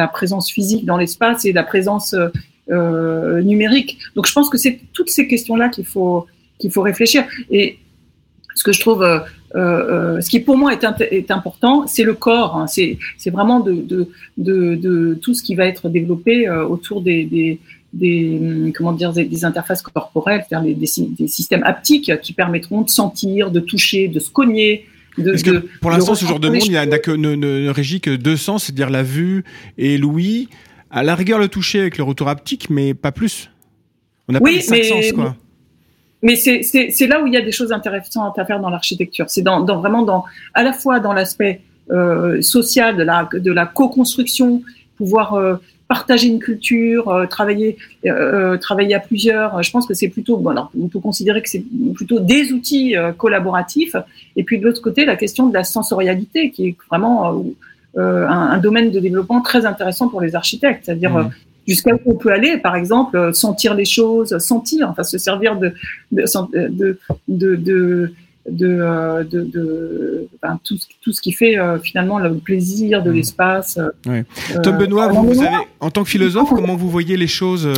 la présence physique dans l'espace et la présence euh, euh, numérique. Donc, je pense que c'est toutes ces questions-là qu'il faut qu'il faut réfléchir. Et ce que je trouve euh, Euh, ce qui pour moi est, int- est important, c'est le corps. Hein. C'est, c'est vraiment de, de, de, de tout ce qui va être développé euh, autour des, des, des, comment dire, des, des interfaces corporelles, c'est-à-dire les, des, des systèmes haptiques qui permettront de sentir, de toucher, de se cogner. De, Parce que de, pour l'instant, ce genre de monde, il n'a que ne, ne, ne régit que deux sens, c'est-à-dire la vue et l'ouïe. À la rigueur, le toucher avec le retour haptique, mais pas plus. On n'a oui, pas les cinq mais, sens, quoi. Mais, Mais c'est, c'est, c'est là où il y a des choses intéressantes à faire dans l'architecture. C'est dans, dans vraiment dans, à la fois dans l'aspect euh, social de la, de la co-construction, pouvoir euh, partager une culture, euh, travailler, euh, travailler à plusieurs. Je pense que c'est plutôt, bon, alors, on peut considérer que c'est plutôt des outils euh, collaboratifs. Et puis de l'autre côté, la question de la sensorialité, qui est vraiment euh, un, un domaine de développement très intéressant pour les architectes, c'est-à-dire mmh. jusqu'à où on peut aller, par exemple, sentir les choses, sentir, enfin se servir de, de, de, de, de, de, de, de ben, tout, tout ce qui fait euh, finalement le plaisir de l'espace. Ouais. Euh, Tom Benoît, vous, vous avez, en tant que philosophe, comment vous voyez les choses ?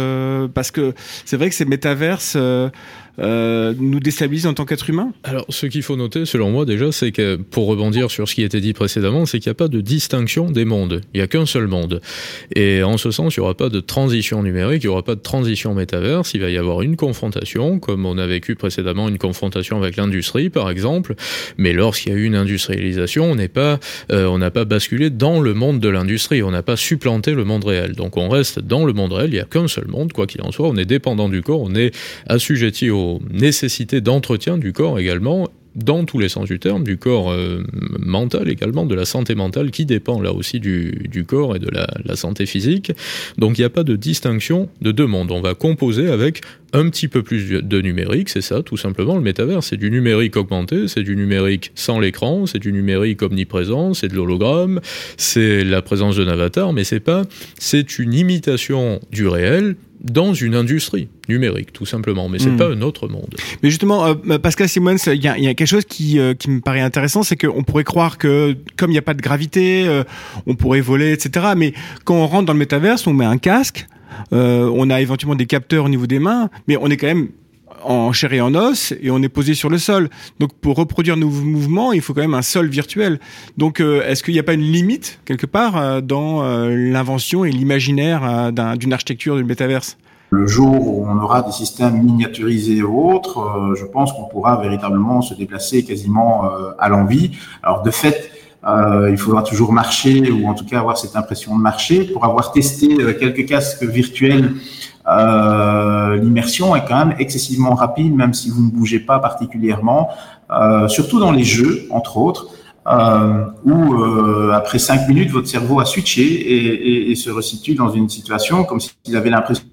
Parce que c'est vrai que ces métaverses euh, euh, nous déstabilisent en tant qu'être humain. Alors, ce qu'il faut noter, selon moi déjà, c'est que, pour rebondir sur ce qui était dit précédemment, c'est qu'il n'y a pas de distinction des mondes. Il n'y a qu'un seul monde. Et en ce sens, il n'y aura pas de transition numérique, il n'y aura pas de transition métaverse. Il va y avoir une confrontation, comme on a vécu précédemment une confrontation avec l'industrie, par exemple. Mais lorsqu'il y a eu une industrialisation, on n'est pas, euh, on n'a pas basculé dans le monde de l'industrie. On n'a pas supplanté le monde réel. Donc, on reste dans le monde réel. Il n'y a qu'un seul monde, quoi qu'il en soit. On est dépendant du corps, on est assujetti aux nécessités d'entretien du corps également, dans tous les sens du terme, du corps euh, mental également, de la santé mentale qui dépend là aussi du, du corps et de la, la santé physique. Donc il n'y a pas de distinction de deux mondes. On va composer avec un petit peu plus de numérique, c'est ça tout simplement le métavers. C'est du numérique augmenté, c'est du numérique sans l'écran, c'est du numérique omniprésent, c'est de l'hologramme, c'est la présence d'un avatar, mais c'est pas, c'est une imitation du réel dans une industrie numérique, tout simplement, mais c'est mmh. pas un autre monde. Mais justement, euh, Pascal Simoens, il y, y a quelque chose qui, euh, qui me paraît intéressant, c'est qu'on pourrait croire que, comme il n'y a pas de gravité, euh, on pourrait voler, et cetera. Mais quand on rentre dans le métaverse, on met un casque, euh, on a éventuellement des capteurs au niveau des mains, mais on est quand même en chair et en os, et on est posé sur le sol. Donc, pour reproduire nos mouvements, il faut quand même un sol virtuel. Donc, euh, est-ce qu'il n'y a pas une limite, quelque part, euh, dans euh, l'invention et l'imaginaire euh, d'un, d'une architecture du métaverse ? Le jour où on aura des systèmes miniaturisés ou autres, euh, je pense qu'on pourra véritablement se déplacer quasiment euh, à l'envi. Alors, de fait, Euh, il faudra toujours marcher, ou en tout cas avoir cette impression de marcher. Pour avoir testé euh, quelques casques virtuels, euh, l'immersion est quand même excessivement rapide, même si vous ne bougez pas particulièrement, euh, surtout dans les jeux, entre autres, euh, où euh, après cinq minutes, votre cerveau a switché et, et, et se resitue dans une situation comme s'il avait l'impression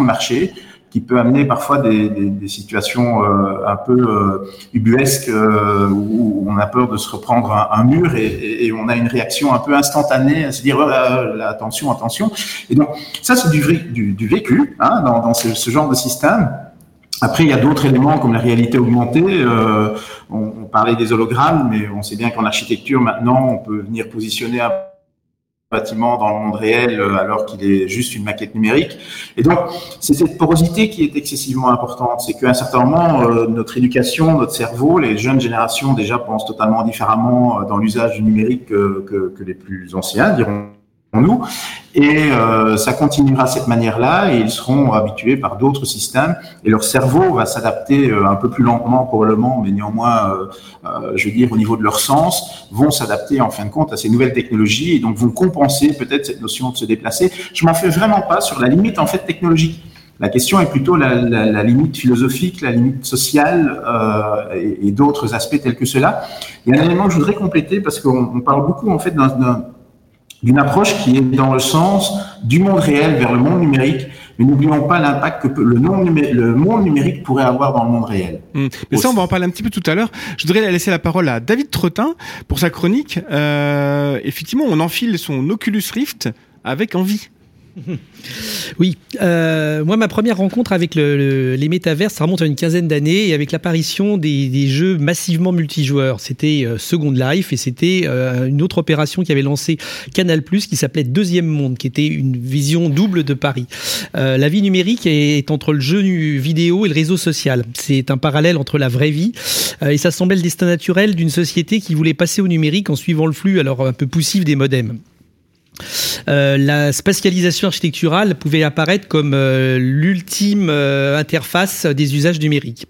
de marcher, qui peut amener parfois des, des, des situations euh, un peu euh, ubuesques euh, où on a peur de se reprendre un, un mur et, et, et on a une réaction un peu instantanée à se dire euh, « attention, attention ». Et donc ça, c'est du, du, du vécu hein, dans, dans ce, ce genre de système. Après, il y a d'autres éléments comme la réalité augmentée. Euh, on, on parlait des hologrammes, mais on sait bien qu'en architecture, maintenant, on peut venir positionner un bâtiment dans le monde réel alors qu'il est juste une maquette numérique. Et donc, c'est cette porosité qui est excessivement importante. C'est qu'à un certain moment, euh, notre éducation, notre cerveau, les jeunes générations déjà pensent totalement différemment dans l'usage du numérique que, que, que les plus anciens, dirons-nous. Et euh, ça continuera de cette manière-là et ils seront habitués par d'autres systèmes et leur cerveau va s'adapter euh, un peu plus lentement probablement, mais néanmoins, euh, euh, je veux dire, au niveau de leur sens, vont s'adapter en fin de compte à ces nouvelles technologies et donc vont compenser peut-être cette notion de se déplacer. Je m'en fais vraiment pas sur la limite en fait technologique. La question est plutôt la, la, la limite philosophique, la limite sociale euh, et, et d'autres aspects tels que cela. Il y a un élément que je voudrais compléter parce qu'on on parle beaucoup en fait d'un... d'un d'une approche qui est dans le sens du monde réel vers le monde numérique, mais n'oublions pas l'impact que le, non numérique, le monde numérique pourrait avoir dans le monde réel. Mmh. Mais ça, on va en parler un petit peu tout à l'heure. Je voudrais laisser la parole à David Trottin pour sa chronique. Euh, effectivement, on enfile son Oculus Rift avec envie. Oui, euh, moi ma première rencontre avec le, le, les métaverses, ça remonte à une quinzaine d'années et avec l'apparition des, des jeux massivement multijoueurs. C'était euh, Second Life et c'était euh, une autre opération qui avait lancé Canal plus, qui s'appelait Deuxième Monde, qui était une vision double de Paris. Euh, la vie numérique est, est entre le jeu vidéo et le réseau social. C'est un parallèle entre la vraie vie euh, et ça semblait le destin naturel d'une société qui voulait passer au numérique en suivant le flux alors un peu poussif des modems. Euh, la spatialisation architecturale pouvait apparaître comme euh, l'ultime euh, interface des usages numériques.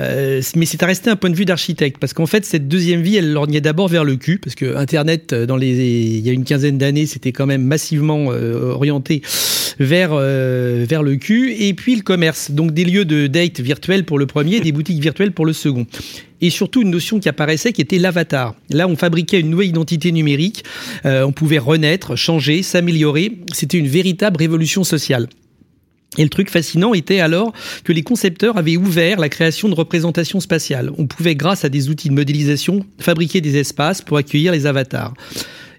Euh, mais c'est à rester un point de vue d'architecte parce qu'en fait cette deuxième vie elle lorgnait d'abord vers le cul parce que Internet dans les il y a une quinzaine d'années c'était quand même massivement euh, orienté vers euh, vers le cul et puis le commerce donc des lieux de date virtuels pour le premier, des boutiques virtuelles pour le second et surtout une notion qui apparaissait qui était l'avatar. Là on fabriquait une nouvelle identité numérique, euh, on pouvait renaître, changer, s'améliorer, c'était une véritable révolution sociale. Et le truc fascinant était alors que les concepteurs avaient ouvert la création de représentations spatiales. On pouvait, grâce à des outils de modélisation, fabriquer des espaces pour accueillir les avatars.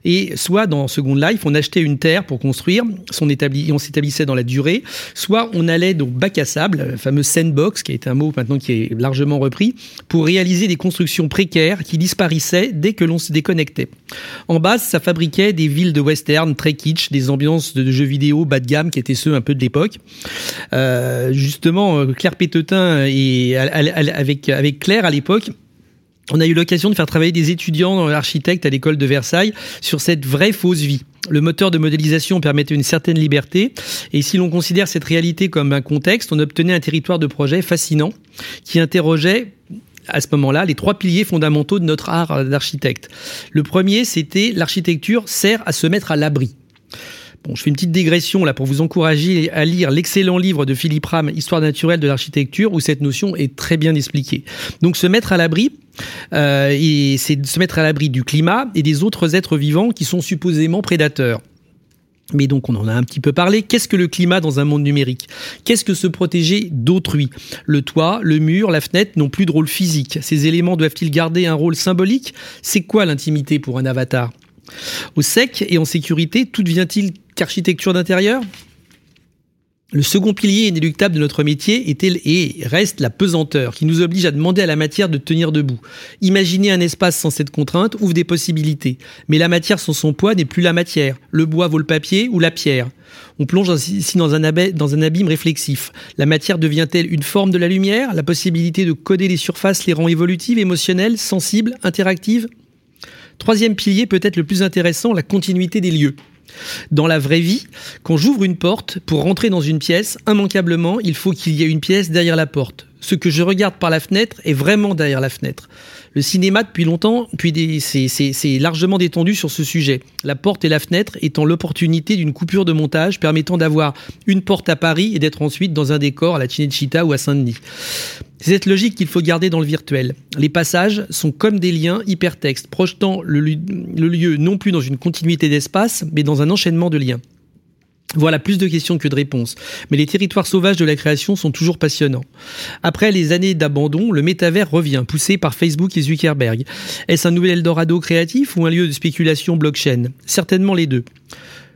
Et soit dans Second Life, on achetait une terre pour construire, son établi, on s'établissait dans la durée, soit on allait donc bac à sable, le fameux sandbox, qui est un mot maintenant qui est largement repris, pour réaliser des constructions précaires qui disparaissaient dès que l'on se déconnectait. En base, ça fabriquait des villes de western très kitsch, des ambiances de jeux vidéo bas de gamme qui étaient ceux un peu de l'époque. Euh, justement, Claire Petetin et avec, avec Claire à l'époque, on a eu l'occasion de faire travailler des étudiants architectes à l'école de Versailles sur cette vraie fausse vie. Le moteur de modélisation permettait une certaine liberté, et si l'on considère cette réalité comme un contexte, on obtenait un territoire de projet fascinant qui interrogeait à ce moment-là les trois piliers fondamentaux de notre art d'architecte. Le premier, c'était l'architecture sert à se mettre à l'abri. Bon, je fais une petite digression là pour vous encourager à lire l'excellent livre de Philippe Ram, Histoire naturelle de l'architecture, où cette notion est très bien expliquée. Donc se mettre à l'abri, euh, et c'est de se mettre à l'abri du climat et des autres êtres vivants qui sont supposément prédateurs. Mais donc on en a un petit peu parlé. Qu'est-ce que le climat dans un monde numérique ? Qu'est-ce que se protéger d'autrui ? Le toit, le mur, la fenêtre n'ont plus de rôle physique. Ces éléments doivent-ils garder un rôle symbolique ? C'est quoi l'intimité pour un avatar ? Au sec et en sécurité, tout devient-il qu'architecture d'intérieur ? Le second pilier inéluctable de notre métier était et reste la pesanteur, qui nous oblige à demander à la matière de tenir debout. Imaginer un espace sans cette contrainte ouvre des possibilités, mais la matière sans son poids n'est plus la matière. Le bois vaut le papier ou la pierre. On plonge ici dans un, ab- dans un abîme réflexif. La matière devient-elle une forme de la lumière ? La possibilité de coder les surfaces les rend évolutives, émotionnelles, sensibles, interactives ? Troisième pilier, peut-être le plus intéressant, la continuité des lieux. Dans la vraie vie, quand j'ouvre une porte pour rentrer dans une pièce, immanquablement, il faut qu'il y ait une pièce derrière la porte. Ce que je regarde par la fenêtre est vraiment derrière la fenêtre. Le cinéma, depuis longtemps, puis des, c'est, c'est, c'est largement détendu sur ce sujet. La porte et la fenêtre étant l'opportunité d'une coupure de montage permettant d'avoir une porte à Paris et d'être ensuite dans un décor à la Cinecittà ou à Saint-Denis. C'est cette logique qu'il faut garder dans le virtuel. Les passages sont comme des liens hypertextes, projetant le, le lieu non plus dans une continuité d'espace, mais dans un enchaînement de liens. Voilà plus de questions que de réponses. Mais les territoires sauvages de la création sont toujours passionnants. Après les années d'abandon, le métavers revient, poussé par Facebook et Zuckerberg. Est-ce un nouvel Eldorado créatif ou un lieu de spéculation blockchain ? Certainement les deux.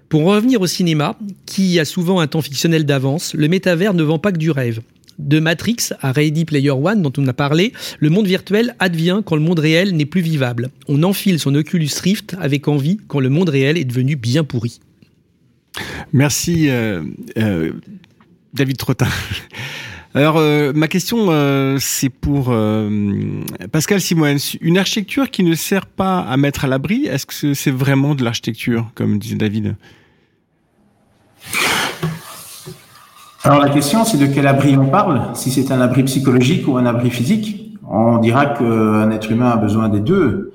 Pour revenir au cinéma, qui a souvent un temps fictionnel d'avance, le métavers ne vend pas que du rêve. De Matrix à Ready Player One, dont on a parlé, le monde virtuel advient quand le monde réel n'est plus vivable. On enfile son Oculus Rift avec envie quand le monde réel est devenu bien pourri. Merci euh, euh, David Trottin. Alors euh, ma question euh, c'est pour euh, Pascal Simoens. Une architecture qui ne sert pas à mettre à l'abri, est-ce que c'est vraiment de l'architecture, comme disait David ? Alors la question c'est de quel abri on parle, si c'est un abri psychologique ou un abri physique. On dira qu'un être humain a besoin des deux.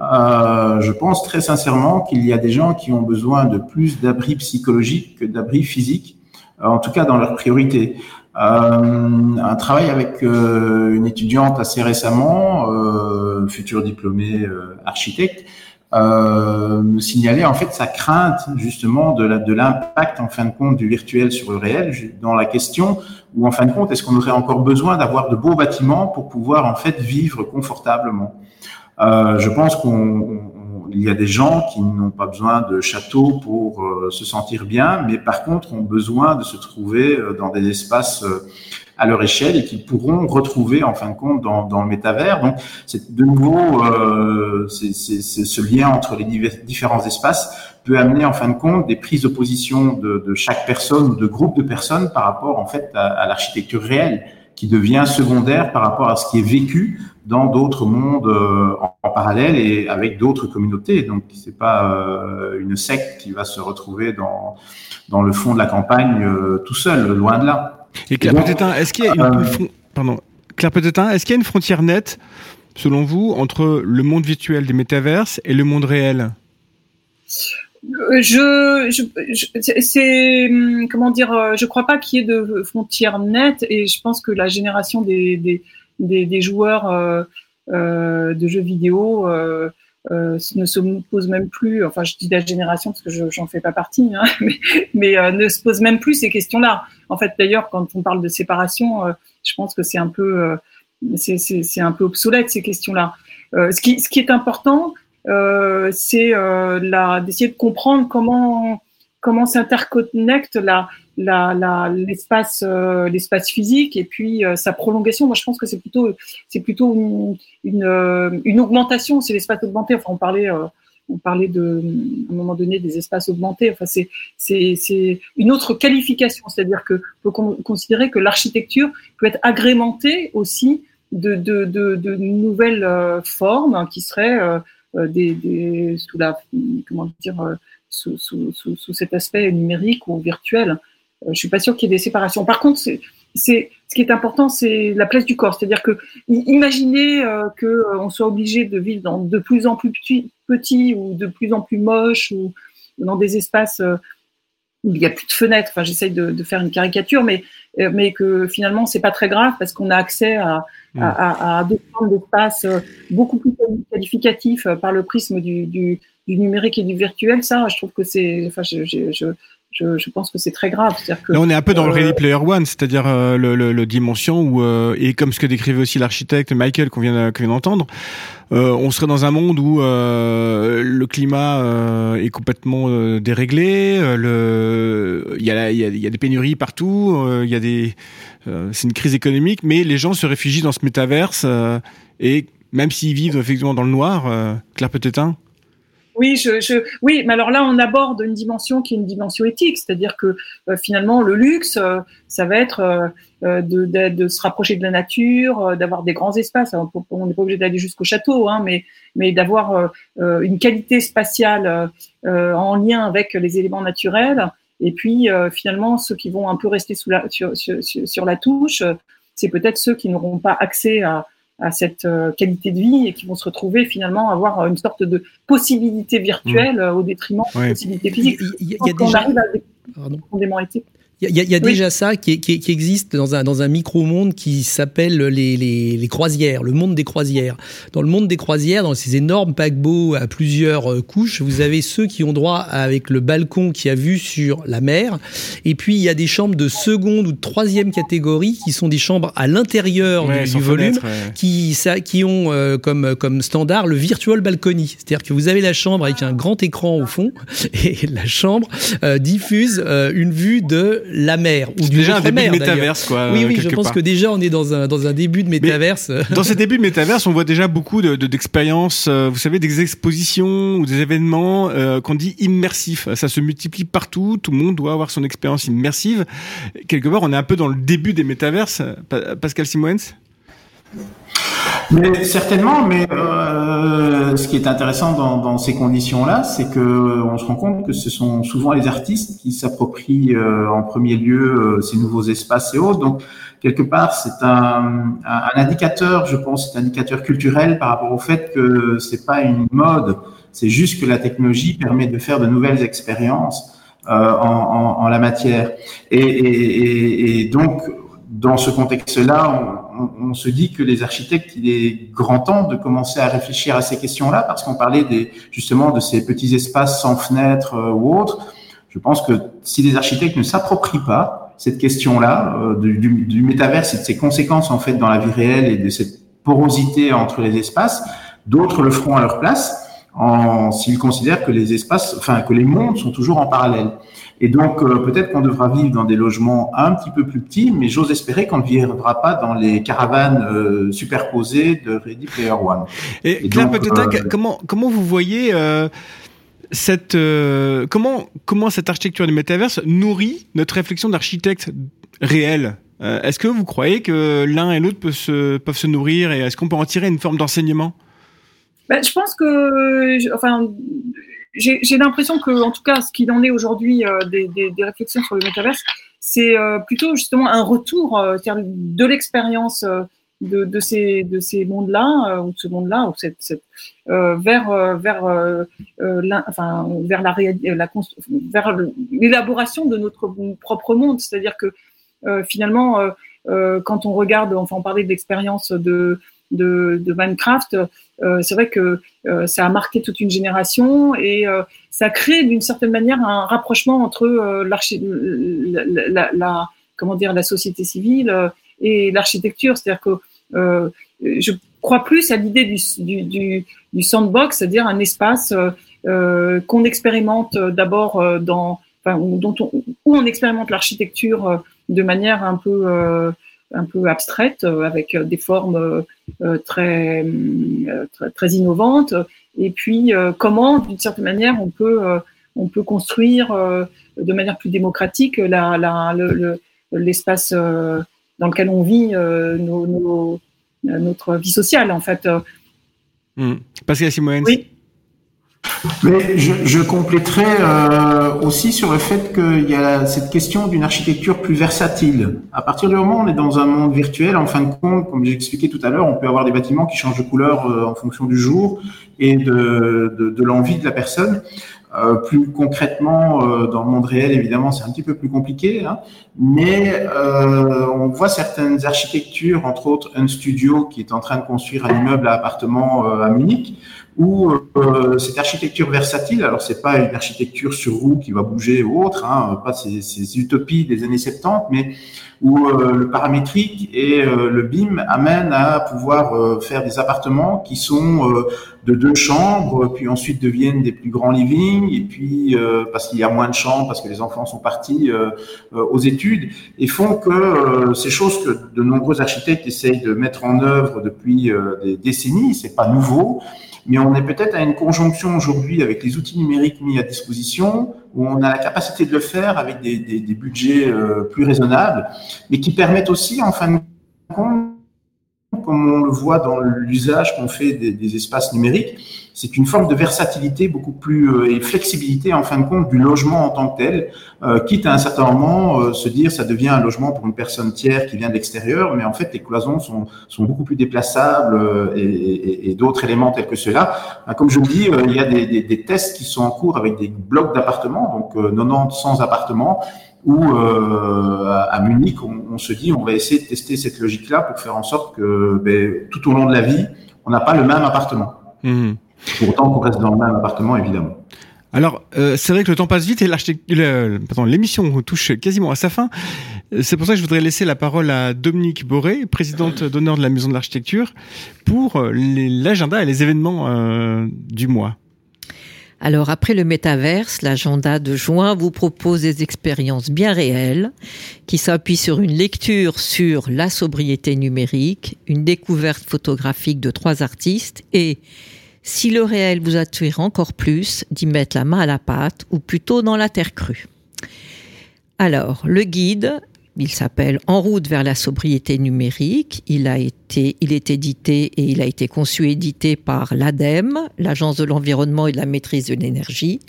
Euh, je pense très sincèrement qu'il y a des gens qui ont besoin de plus d'abris psychologiques que d'abris physiques, euh, en tout cas dans leurs priorités. Euh, un travail avec euh, une étudiante assez récemment, euh, future diplômée euh, architecte, euh, signalait en fait sa crainte justement de, la, de l'impact en fin de compte du virtuel sur le réel, dans la question où en fin de compte est-ce qu'on aurait encore besoin d'avoir de beaux bâtiments pour pouvoir en fait vivre confortablement. Euh, je pense qu'il y a des gens qui n'ont pas besoin de châteaux pour euh, se sentir bien, mais par contre ont besoin de se trouver euh, dans des espaces euh, à leur échelle et qu'ils pourront retrouver en fin de compte dans, dans le métavers. Donc c'est de nouveau euh, c'est, c'est, c'est ce lien entre les divers, différents espaces peut amener en fin de compte des prises de position de, de chaque personne ou de groupe de personnes par rapport en fait à, à l'architecture réelle, qui devient secondaire par rapport à ce qui est vécu dans d'autres mondes euh, en parallèle et avec d'autres communautés. Donc, c'est pas euh, une secte qui va se retrouver dans dans le fond de la campagne euh, tout seul, loin de là. Et Claire Petetin, est-ce qu'il y a une, euh, fron- pardon, Claire Petetin, est-ce qu'il y a une frontière nette, selon vous, entre le monde virtuel des métaverses et le monde réel ? Je, je, je, c'est, comment dire, je crois pas qu'il y ait de frontières nettes et je pense que la génération des, des, des, des joueurs euh, euh, de jeux vidéo euh, euh, ne se pose même plus, enfin je dis la génération parce que je, j'en fais pas partie, hein, mais, mais euh, ne se pose même plus ces questions-là. En fait, d'ailleurs, quand on parle de séparation, euh, je pense que c'est un peu, euh, c'est, c'est, c'est un peu obsolète ces questions-là. Euh, ce qui, ce qui est important, euh, c'est euh, la, d'essayer de comprendre comment, comment s'interconnecte la, la, la, l'espace, euh, l'espace physique et puis euh, sa prolongation. Moi, je pense que c'est plutôt, c'est plutôt une, une, une augmentation, c'est l'espace augmenté. Enfin, on parlait... Euh, On parlait de, à un moment donné, des espaces augmentés. Enfin, c'est, c'est, c'est une autre qualification. C'est-à-dire que on peut considérer que l'architecture peut être agrémentée aussi de, de, de, de nouvelles euh, formes hein, qui seraient euh, des, des, sous la, comment dire, euh, sous, sous, sous, sous cet aspect numérique ou virtuel. Euh, je suis pas sûre qu'il y ait des séparations. Par contre, c'est, c'est, ce qui est important, c'est la place du corps. C'est-à-dire que imaginez euh, que euh, on soit obligé de vivre dans de plus en plus petit. petits ou de plus en plus moches ou dans des espaces où il n'y a plus de fenêtres. Enfin, j'essaye de, de faire une caricature, mais, mais que finalement, ce n'est pas très grave parce qu'on a accès à, mmh. à, à, à d'autres formes d'espace beaucoup plus qualificatifs par le prisme du, du, du numérique et du virtuel. Ça, je trouve que c'est... Enfin, je, je, je, Je, je pense que c'est très grave. C'est-à-dire que, là, on est un peu dans euh, le Ready Player One, c'est-à-dire euh, le, le, le dimension où, euh, et comme ce que décrivait aussi l'architecte Michael qu'on vient, qu'on vient d'entendre, euh, on serait dans un monde où euh, le climat euh, est complètement euh, déréglé, euh, le, il y a, il y a, il y a des pénuries partout, euh, il y a des, euh, c'est une crise économique, mais les gens se réfugient dans ce métaverse euh, et même s'ils vivent effectivement dans le noir, euh, Claire Petetin. Oui, je, je, oui, mais alors là, on aborde une dimension qui est une dimension éthique, c'est-à-dire que euh, finalement, le luxe, euh, ça va être euh, de, de, de se rapprocher de la nature, euh, d'avoir des grands espaces. Alors, on n'est pas obligé d'aller jusqu'au château, hein, mais, mais d'avoir euh, une qualité spatiale euh, en lien avec les éléments naturels. Et puis, euh, finalement, ceux qui vont un peu rester sous la, sur, sur, sur la touche, c'est peut-être ceux qui n'auront pas accès à... à cette euh, qualité de vie et qui vont se retrouver finalement à avoir une sorte de possibilité virtuelle mmh. euh, au détriment ouais. de possibilités physiques. Il y, y a déjà, des... il y a, y a oui. déjà ça qui, qui, qui existe dans un, dans un micro-monde qui s'appelle les, les, les croisières, le monde des croisières. Dans le monde des croisières, dans ces énormes paquebots à plusieurs euh, couches, vous avez ceux qui ont droit à, avec le balcon qui a vue sur la mer. Et puis, il y a des chambres de seconde ou de troisième catégorie qui sont des chambres à l'intérieur ouais, du, du volume ouais. qui, ça, qui ont euh, comme, comme standard le virtual balcony. C'est-à-dire que vous avez la chambre avec un grand écran au fond et la chambre euh, diffuse euh, une vue de la mer ou c'est du déjà un début mer, de métaverse quoi. Oui oui, je pense part. que déjà on est dans un dans un début de métaverse. Mais dans ces débuts de métaverse, on voit déjà beaucoup de, de d'expériences, euh, vous savez, des expositions ou des événements euh, qu'on dit immersifs. Ça se multiplie partout. Tout le monde doit avoir son expérience immersive. Quelque part, on est un peu dans le début des métaverses. Pa- Pascal Simoens. Mais certainement, mais euh, ce qui est intéressant dans, dans ces conditions-là, c'est que on se rend compte que ce sont souvent les artistes qui s'approprient euh, en premier lieu euh, ces nouveaux espaces et autres. Donc quelque part, c'est un, un, un indicateur, je pense, c'est un indicateur culturel par rapport au fait que c'est pas une mode, c'est juste que la technologie permet de faire de nouvelles expériences euh, en, en, en la matière. Et, et, et, et donc dans ce contexte-là, on, on, on se dit que les architectes, il est grand temps de commencer à réfléchir à ces questions-là, parce qu'on parlait des, justement de ces petits espaces sans fenêtres euh, ou autres. Je pense que si les architectes ne s'approprient pas cette question-là, euh, du, du, du métaverse et de ses conséquences en fait dans la vie réelle et de cette porosité entre les espaces, d'autres le feront à leur place. En, s'ils considèrent que les espaces, enfin que les mondes sont toujours en parallèle. Et donc euh, peut-être qu'on devra vivre dans des logements un petit peu plus petits, mais j'ose espérer qu'on ne vivra pas dans les caravanes euh, superposées de Ready Player One. Et, et Claire Petetin, euh, comment comment vous voyez euh, cette euh, comment comment cette architecture du métaverse nourrit notre réflexion d'architecte réel? Euh, est-ce que vous croyez que l'un et l'autre peuvent se peuvent se nourrir et est-ce qu'on peut en tirer une forme d'enseignement? Ben, je pense que, enfin, j'ai, j'ai l'impression que, en tout cas, ce qu'il en est aujourd'hui euh, des, des, des réflexions sur le métaverse, c'est euh, plutôt justement un retour euh, de l'expérience euh, de, de ces de ces mondes-là euh, ou de ce monde-là ou cette, cette euh, vers euh, vers euh, la, enfin vers la, la vers l'élaboration de notre propre monde, c'est-à-dire que euh, finalement, euh, euh, quand on regarde, enfin, on parlait de l'expérience de de, de Minecraft. Euh, c'est vrai que euh, ça a marqué toute une génération et euh, ça crée d'une certaine manière un rapprochement entre euh, l'archi- la, la, la, comment dire, la société civile euh, et l'architecture. C'est-à-dire que euh, je crois plus à l'idée du, du, du, du sandbox, c'est-à-dire un espace euh, qu'on expérimente d'abord dans, enfin, dont on, où on expérimente l'architecture de manière un peu, euh, un peu abstraite, avec des formes euh, très, très, très innovantes. Et puis, euh, comment, d'une certaine manière, on peut, euh, on peut construire euh, de manière plus démocratique la, la, le, le, l'espace euh, dans lequel on vit euh, nos, nos, notre vie sociale, en fait. Mmh. Pascal Simoens. Oui. Mais je, je compléterai euh, aussi sur le fait qu'il y a cette question d'une architecture plus versatile. À partir du moment où on est dans un monde virtuel, en fin de compte, comme j'expliquais tout à l'heure, on peut avoir des bâtiments qui changent de couleur euh, en fonction du jour et de, de, de l'envie de la personne. Euh, plus concrètement, euh, dans le monde réel, évidemment, c'est un petit peu plus compliqué, hein, mais euh, on voit certaines architectures, entre autres un studio qui est en train de construire un immeuble à appartements euh, à Munich, où euh, cette architecture versatile, alors c'est pas une architecture sur roue qui va bouger ou autre, hein, pas ces, ces utopies des années soixante-dix, mais où euh, le paramétrique et euh, le B I M amènent à pouvoir euh, faire des appartements qui sont euh, de deux chambres, puis ensuite deviennent des plus grands living, et puis euh, parce qu'il y a moins de chambres, parce que les enfants sont partis euh, euh, aux études, et font que euh, ces choses que de nombreux architectes essayent de mettre en œuvre depuis euh, des décennies, c'est pas nouveau, mais on est peut-être à une conjonction aujourd'hui avec les outils numériques mis à disposition, où on a la capacité de le faire avec des, des, des budgets euh, plus raisonnables, mais qui permettent aussi, en fin de compte, comme on le voit dans l'usage qu'on fait des, des espaces numériques, c'est une forme de versatilité beaucoup plus euh, et flexibilité, en fin de compte, du logement en tant que tel, euh, quitte à un certain moment euh, se dire ça devient un logement pour une personne tiers qui vient de l'extérieur, mais en fait les cloisons sont, sont beaucoup plus déplaçables euh, et, et, et d'autres éléments tels que ceux-là. Comme je vous dis, euh, il y a des, des, des tests qui sont en cours avec des blocs d'appartements, donc euh, quatre-vingt-dix à cent appartements, où euh, à Munich, on, on se dit on va essayer de tester cette logique-là pour faire en sorte que ben, tout au long de la vie, on n'a pas le même appartement. Mmh. Pour autant qu'on reste dans le même appartement, évidemment. Alors, euh, c'est vrai que le temps passe vite et le, pardon, l'émission touche quasiment à sa fin. C'est pour ça que je voudrais laisser la parole à Dominique Boré, présidente d'honneur de la Maison de l'Architecture, pour les, l'agenda et les événements euh, du mois. Alors, après le métaverse, l'agenda de juin vous propose des expériences bien réelles qui s'appuient sur une lecture sur la sobriété numérique, une découverte photographique de trois artistes et, si le réel vous attire encore plus, d'y mettre la main à la pâte ou plutôt dans la terre crue. Alors, le guide, il s'appelle « En route vers la sobriété numérique ». Il a été, il est édité et il a été conçu et édité par l'ADEME, l'Agence de l'environnement et de la maîtrise de l'énergie.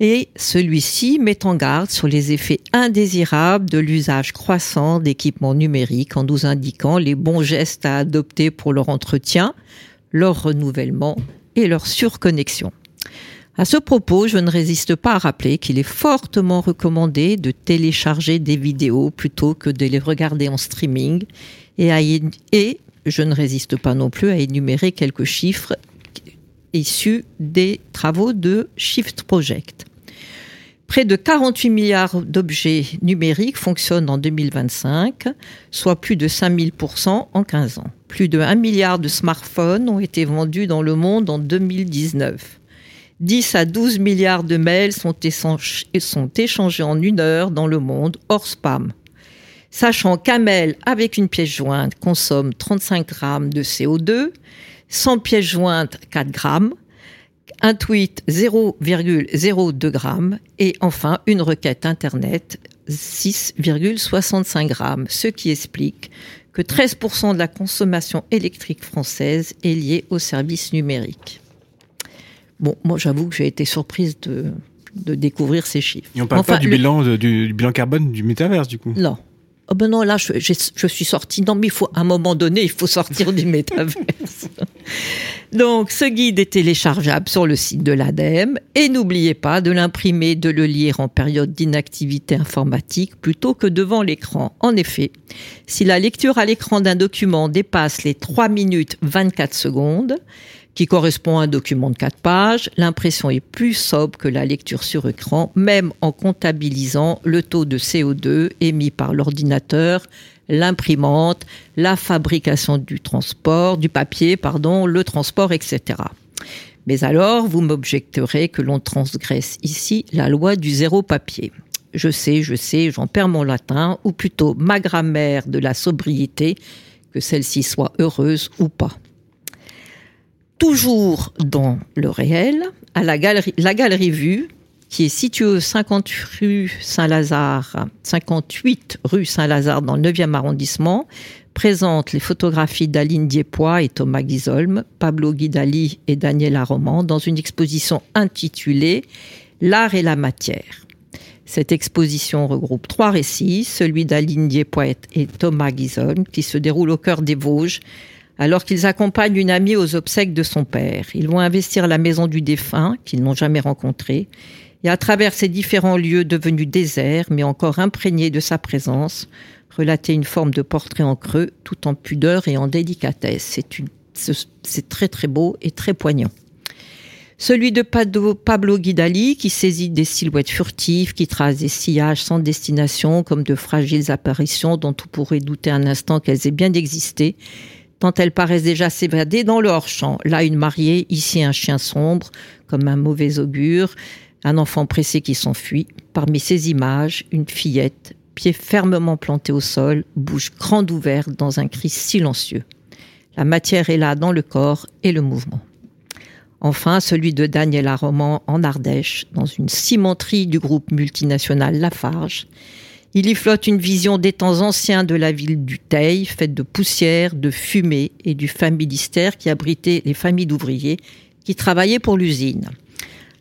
Et celui-ci met en garde sur les effets indésirables de l'usage croissant d'équipements numériques en nous indiquant les bons gestes à adopter pour leur entretien, leur renouvellement et leur surconnexion. À ce propos, je ne résiste pas à rappeler qu'il est fortement recommandé de télécharger des vidéos plutôt que de les regarder en streaming et, à, et je ne résiste pas non plus à énumérer quelques chiffres issus des travaux de Shift Project. Près de quarante-huit milliards d'objets numériques fonctionnent en deux mille vingt-cinq, soit plus de cinq mille pour cent en quinze ans. Plus de un milliard de smartphones ont été vendus dans le monde en deux mille dix-neuf. dix à douze milliards de mails sont, échange- sont échangés en une heure dans le monde, hors spam. Sachant qu'un mail avec une pièce jointe consomme trente-cinq grammes de C O deux, sans pièce jointe quatre grammes, un tweet zéro virgule zéro deux grammes et enfin une requête Internet six virgule soixante-cinq grammes, ce qui explique que treize pour cent de la consommation électrique française est liée aux services numériques. Bon, moi, j'avoue que j'ai été surprise de, de découvrir ces chiffres. Et on ne parle enfin, pas du, le... bilan de, du, du bilan carbone du métaverse, du coup. Non. Oh ben non, là, je, je, je suis sortie. Non, mais il faut, à un moment donné, il faut sortir du métaverse. Donc, ce guide est téléchargeable sur le site de l'ADEME. Et n'oubliez pas de l'imprimer, de le lire en période d'inactivité informatique plutôt que devant l'écran. En effet, si la lecture à l'écran d'un document dépasse les trois minutes vingt-quatre secondes, qui correspond à un document de quatre pages. L'impression est plus sobre que la lecture sur écran, même en comptabilisant le taux de C O deux émis par l'ordinateur, l'imprimante, la fabrication du transport, du papier, pardon, le transport, et cetera. Mais alors, vous m'objecterez que l'on transgresse ici la loi du zéro papier. Je sais, je sais, j'en perds mon latin, ou plutôt ma grammaire de la sobriété, que celle-ci soit heureuse ou pas. Toujours dans le réel, à la galerie, la galerie Vue, qui est située au cinquante rue Saint-Lazare, cinquante-huit rue Saint-Lazare dans le neuvième arrondissement, présente les photographies d'Aline Diepois et Thomas Guizolme, Pablo Guidali et Daniela Roman dans une exposition intitulée « L'art et la matière ». Cette exposition regroupe trois récits, celui d'Aline Diepois et Thomas Guizolme, qui se déroule au cœur des Vosges, alors qu'ils accompagnent une amie aux obsèques de son père. Ils vont investir la maison du défunt, qu'ils n'ont jamais rencontrée, et à travers ces différents lieux devenus déserts, mais encore imprégnés de sa présence, relater une forme de portrait en creux, tout en pudeur et en délicatesse. C'est, une, c'est très très beau et très poignant. Celui de Pablo Guidali, qui saisit des silhouettes furtives, qui trace des sillages sans destination, comme de fragiles apparitions dont on pourrait douter un instant qu'elles aient bien existé, tant elles paraissent déjà s'évader dans le hors-champ. Là, une mariée, ici un chien sombre, comme un mauvais augure, un enfant pressé qui s'enfuit. Parmi ces images, une fillette, pieds fermement plantés au sol, bouche grande ouverte dans un cri silencieux. La matière est là dans le corps et le mouvement. Enfin, celui de Daniela Roman en Ardèche, dans une cimenterie du groupe multinational Lafarge. Il y flotte une vision des temps anciens de la ville du Teil, faite de poussière, de fumée et du familistère qui abritait les familles d'ouvriers qui travaillaient pour l'usine.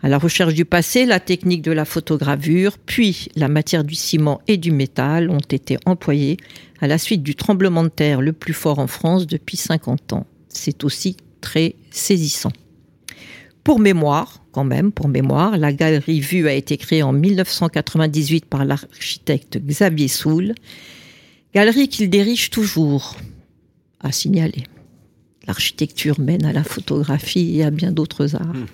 À la recherche du passé, la technique de la photogravure, puis la matière du ciment et du métal ont été employées à la suite du tremblement de terre le plus fort en France depuis cinquante ans. C'est aussi très saisissant. Pour mémoire, quand même, pour mémoire, la Galerie Vue a été créée en mille neuf cent quatre-vingt-dix-huit par l'architecte Xavier Soule, galerie qu'il dirige toujours, à signaler. L'architecture mène à la photographie et à bien d'autres arts. Mmh.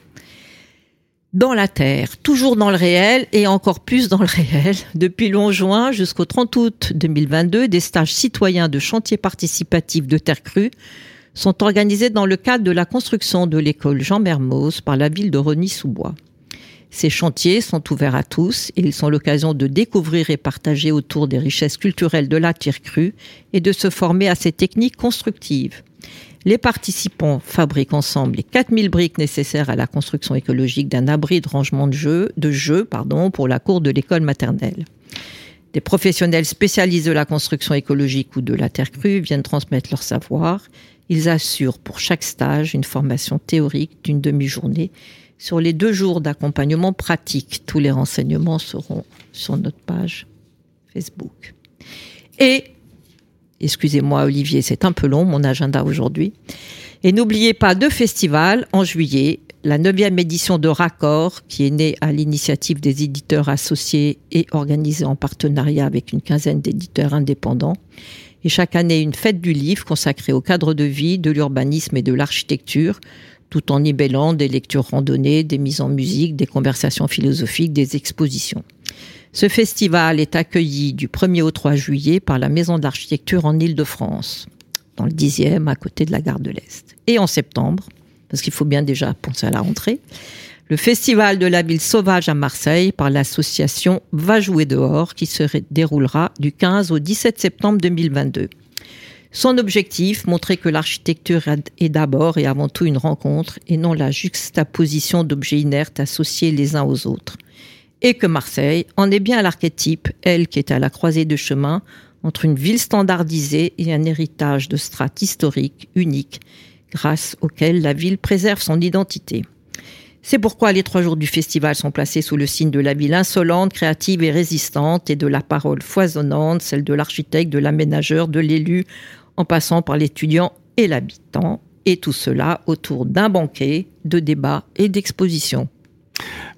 Dans la Terre, toujours dans le réel et encore plus dans le réel. Depuis le onze juin jusqu'au trente août deux mille vingt-deux, des stages citoyens de chantiers participatifs de Terre Crue sont organisés dans le cadre de la construction de l'école Jean Mermoz par la ville de Rosny-sous-Bois. Ces chantiers sont ouverts à tous et ils sont l'occasion de découvrir et partager autour des richesses culturelles de la Terre Crue et de se former à ces techniques constructives. Les participants fabriquent ensemble les quatre mille briques nécessaires à la construction écologique d'un abri de rangement de jeu, de jeu pardon, pour la cour de l'école maternelle. Des professionnels spécialistes de la construction écologique ou de la terre crue viennent transmettre leur savoir. Ils assurent pour chaque stage une formation théorique d'une demi-journée sur les deux jours d'accompagnement pratique. Tous les renseignements seront sur notre page Facebook. Et... excusez-moi Olivier, c'est un peu long mon agenda aujourd'hui. Et n'oubliez pas deux festivals en juillet, la neuvième édition de Raccord, qui est née à l'initiative des éditeurs associés et organisée en partenariat avec une quinzaine d'éditeurs indépendants. Et chaque année, une fête du livre consacrée au cadre de vie, de l'urbanisme et de l'architecture, tout en y mêlant des lectures randonnées, des mises en musique, des conversations philosophiques, des expositions. Ce festival est accueilli du premier au trois juillet par la Maison de l'Architecture en Île-de-France, dans le dixième, à côté de la gare de l'Est. Et en septembre, parce qu'il faut bien déjà penser à la rentrée, le Festival de la Ville Sauvage à Marseille par l'association Va Jouer Dehors, qui se déroulera du quinze au dix-sept septembre deux mille vingt-deux. Son objectif, montrer que l'architecture est d'abord et avant tout une rencontre et non la juxtaposition d'objets inertes associés les uns aux autres. Et que Marseille en est bien à l'archétype, elle qui est à la croisée de chemin entre une ville standardisée et un héritage de strates historiques uniques, grâce auquel la ville préserve son identité. C'est pourquoi les trois jours du festival sont placés sous le signe de la ville insolente, créative et résistante, et de la parole foisonnante, celle de l'architecte, de l'aménageur, de l'élu, en passant par l'étudiant et l'habitant, et tout cela autour d'un banquet, de débats et d'expositions.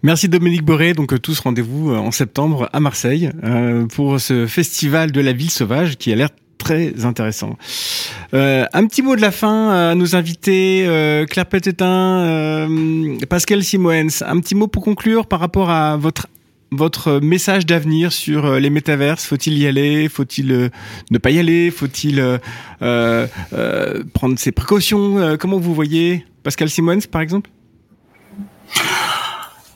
Merci Dominique Boré. Donc tous rendez-vous en septembre à Marseille euh, pour ce festival de la ville sauvage qui a l'air très intéressant. Euh, un petit mot de la fin à nos invités, euh, Claire Petetin, euh, Pascal Simoens. Un petit mot pour conclure par rapport à votre Votre message d'avenir sur les métaverses, faut-il y aller? Faut-il euh, ne pas y aller? Faut-il euh, euh, prendre ses précautions? euh, Comment vous voyez Pascal Simoens, par exemple?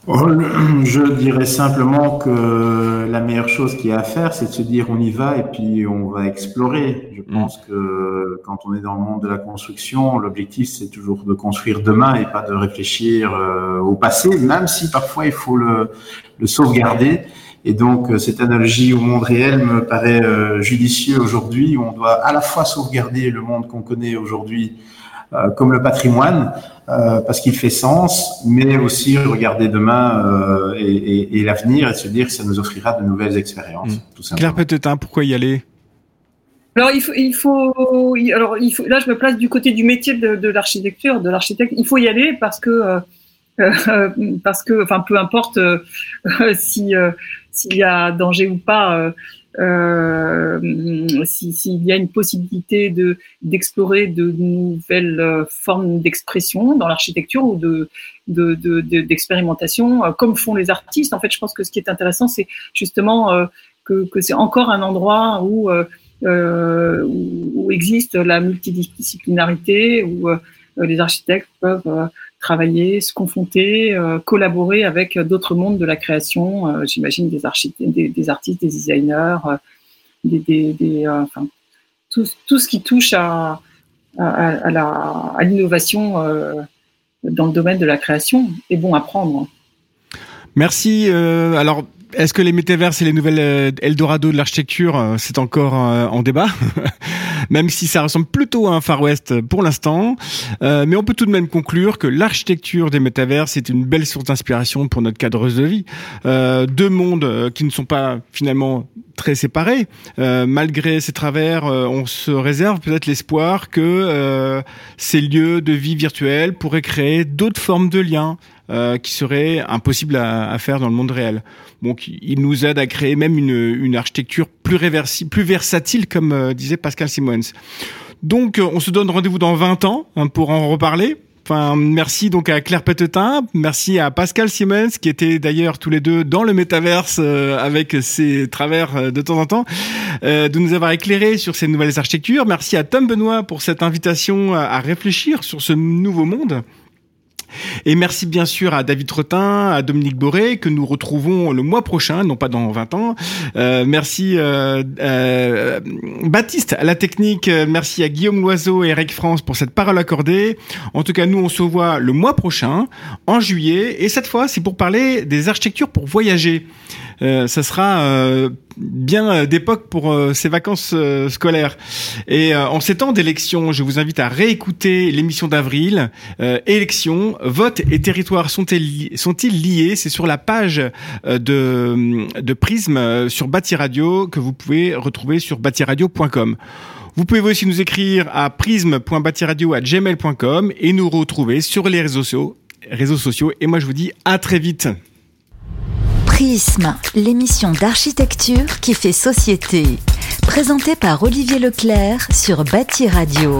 Je dirais simplement que la meilleure chose qu'il y a à faire, c'est de se dire on y va et puis on va explorer. Je pense que quand on est dans le monde de la construction, l'objectif, c'est toujours de construire demain et pas de réfléchir au passé, même si parfois il faut le, le sauvegarder. Et donc, cette analogie au monde réel me paraît judicieuse aujourd'hui. On doit à la fois sauvegarder le monde qu'on connaît aujourd'hui, Euh, comme le patrimoine, euh, parce qu'il fait sens, mais aussi regarder demain euh, et, et, et l'avenir et se dire que ça nous offrira de nouvelles expériences. Mmh. Tout simplement. Claire Petetin, pourquoi y aller? Alors il faut, il faut, alors il faut. Là, je me place du côté du métier de, de l'architecture, de l'architecte. Il faut y aller parce que, euh, parce que, enfin, peu importe euh, si euh, s'il y a danger ou pas. Euh, Euh, si, s'il y a une possibilité de, d'explorer de nouvelles formes d'expression dans l'architecture ou de, de, de, de, d'expérimentation, comme font les artistes. En fait, je pense que ce qui est intéressant, c'est justement euh, que, que c'est encore un endroit où, euh, où, où existe la multidisciplinarité, où euh, les architectes peuvent euh, travailler, se confronter, euh, collaborer avec d'autres mondes de la création, euh, j'imagine des, archi- des, des artistes, des designers, euh, des, des, des, euh, enfin, tout, tout ce qui touche à, à, à, la, à l'innovation euh, dans le domaine de la création est bon à prendre. Merci. Euh, alors, est-ce que les métaverses et les nouvelles Eldorado de l'architecture, c'est encore en débat? Même si ça ressemble plutôt à un Far West pour l'instant. Euh, mais on peut tout de même conclure que l'architecture des métaverses est une belle source d'inspiration pour notre cadre de vie. Euh, deux mondes qui ne sont pas finalement très séparés. Euh, malgré ces travers, euh, on se réserve peut-être l'espoir que euh, ces lieux de vie virtuels pourraient créer d'autres formes de liens Euh, qui serait impossible à, à faire dans le monde réel. Donc, il nous aide à créer même une, une architecture plus réversible, plus versatile, comme euh, disait Pascal Simoens. Donc, euh, on se donne rendez-vous dans vingt ans hein, pour en reparler. Enfin, merci donc à Claire Petetin, merci à Pascal Simoens qui étaient d'ailleurs tous les deux dans le métaverse euh, avec ses travers euh, de temps en temps, euh, de nous avoir éclairés sur ces nouvelles architectures. Merci à Tom Benoît pour cette invitation à, à réfléchir sur ce nouveau monde. Et merci bien sûr à David Trottin, à Dominique Boré, que nous retrouvons le mois prochain, non pas dans vingt ans. Euh, merci euh, euh, Baptiste à la technique, merci à Guillaume Loiseau et Eric France pour cette parole accordée. En tout cas, nous, on se voit le mois prochain, en juillet, et cette fois, c'est pour parler des architectures pour voyager. Euh, ça sera euh, bien euh, d'époque pour euh, ces vacances euh, scolaires. Et euh, en ces temps d'élections, je vous invite à réécouter l'émission d'avril. Euh, élections, vote et territoire sont-ils li- sont-ils liés? C'est sur la page euh, de, de Prisme euh, sur Bâti Radio que vous pouvez retrouver sur bâti radio point com. Vous pouvez aussi nous écrire à prisme point bâti radio arobase gmail point com et nous retrouver sur les réseaux sociaux, réseaux sociaux. Et moi, je vous dis à très vite. Prisme, l'émission d'architecture qui fait société. Présentée par Olivier Leclerc sur Bâti Radio.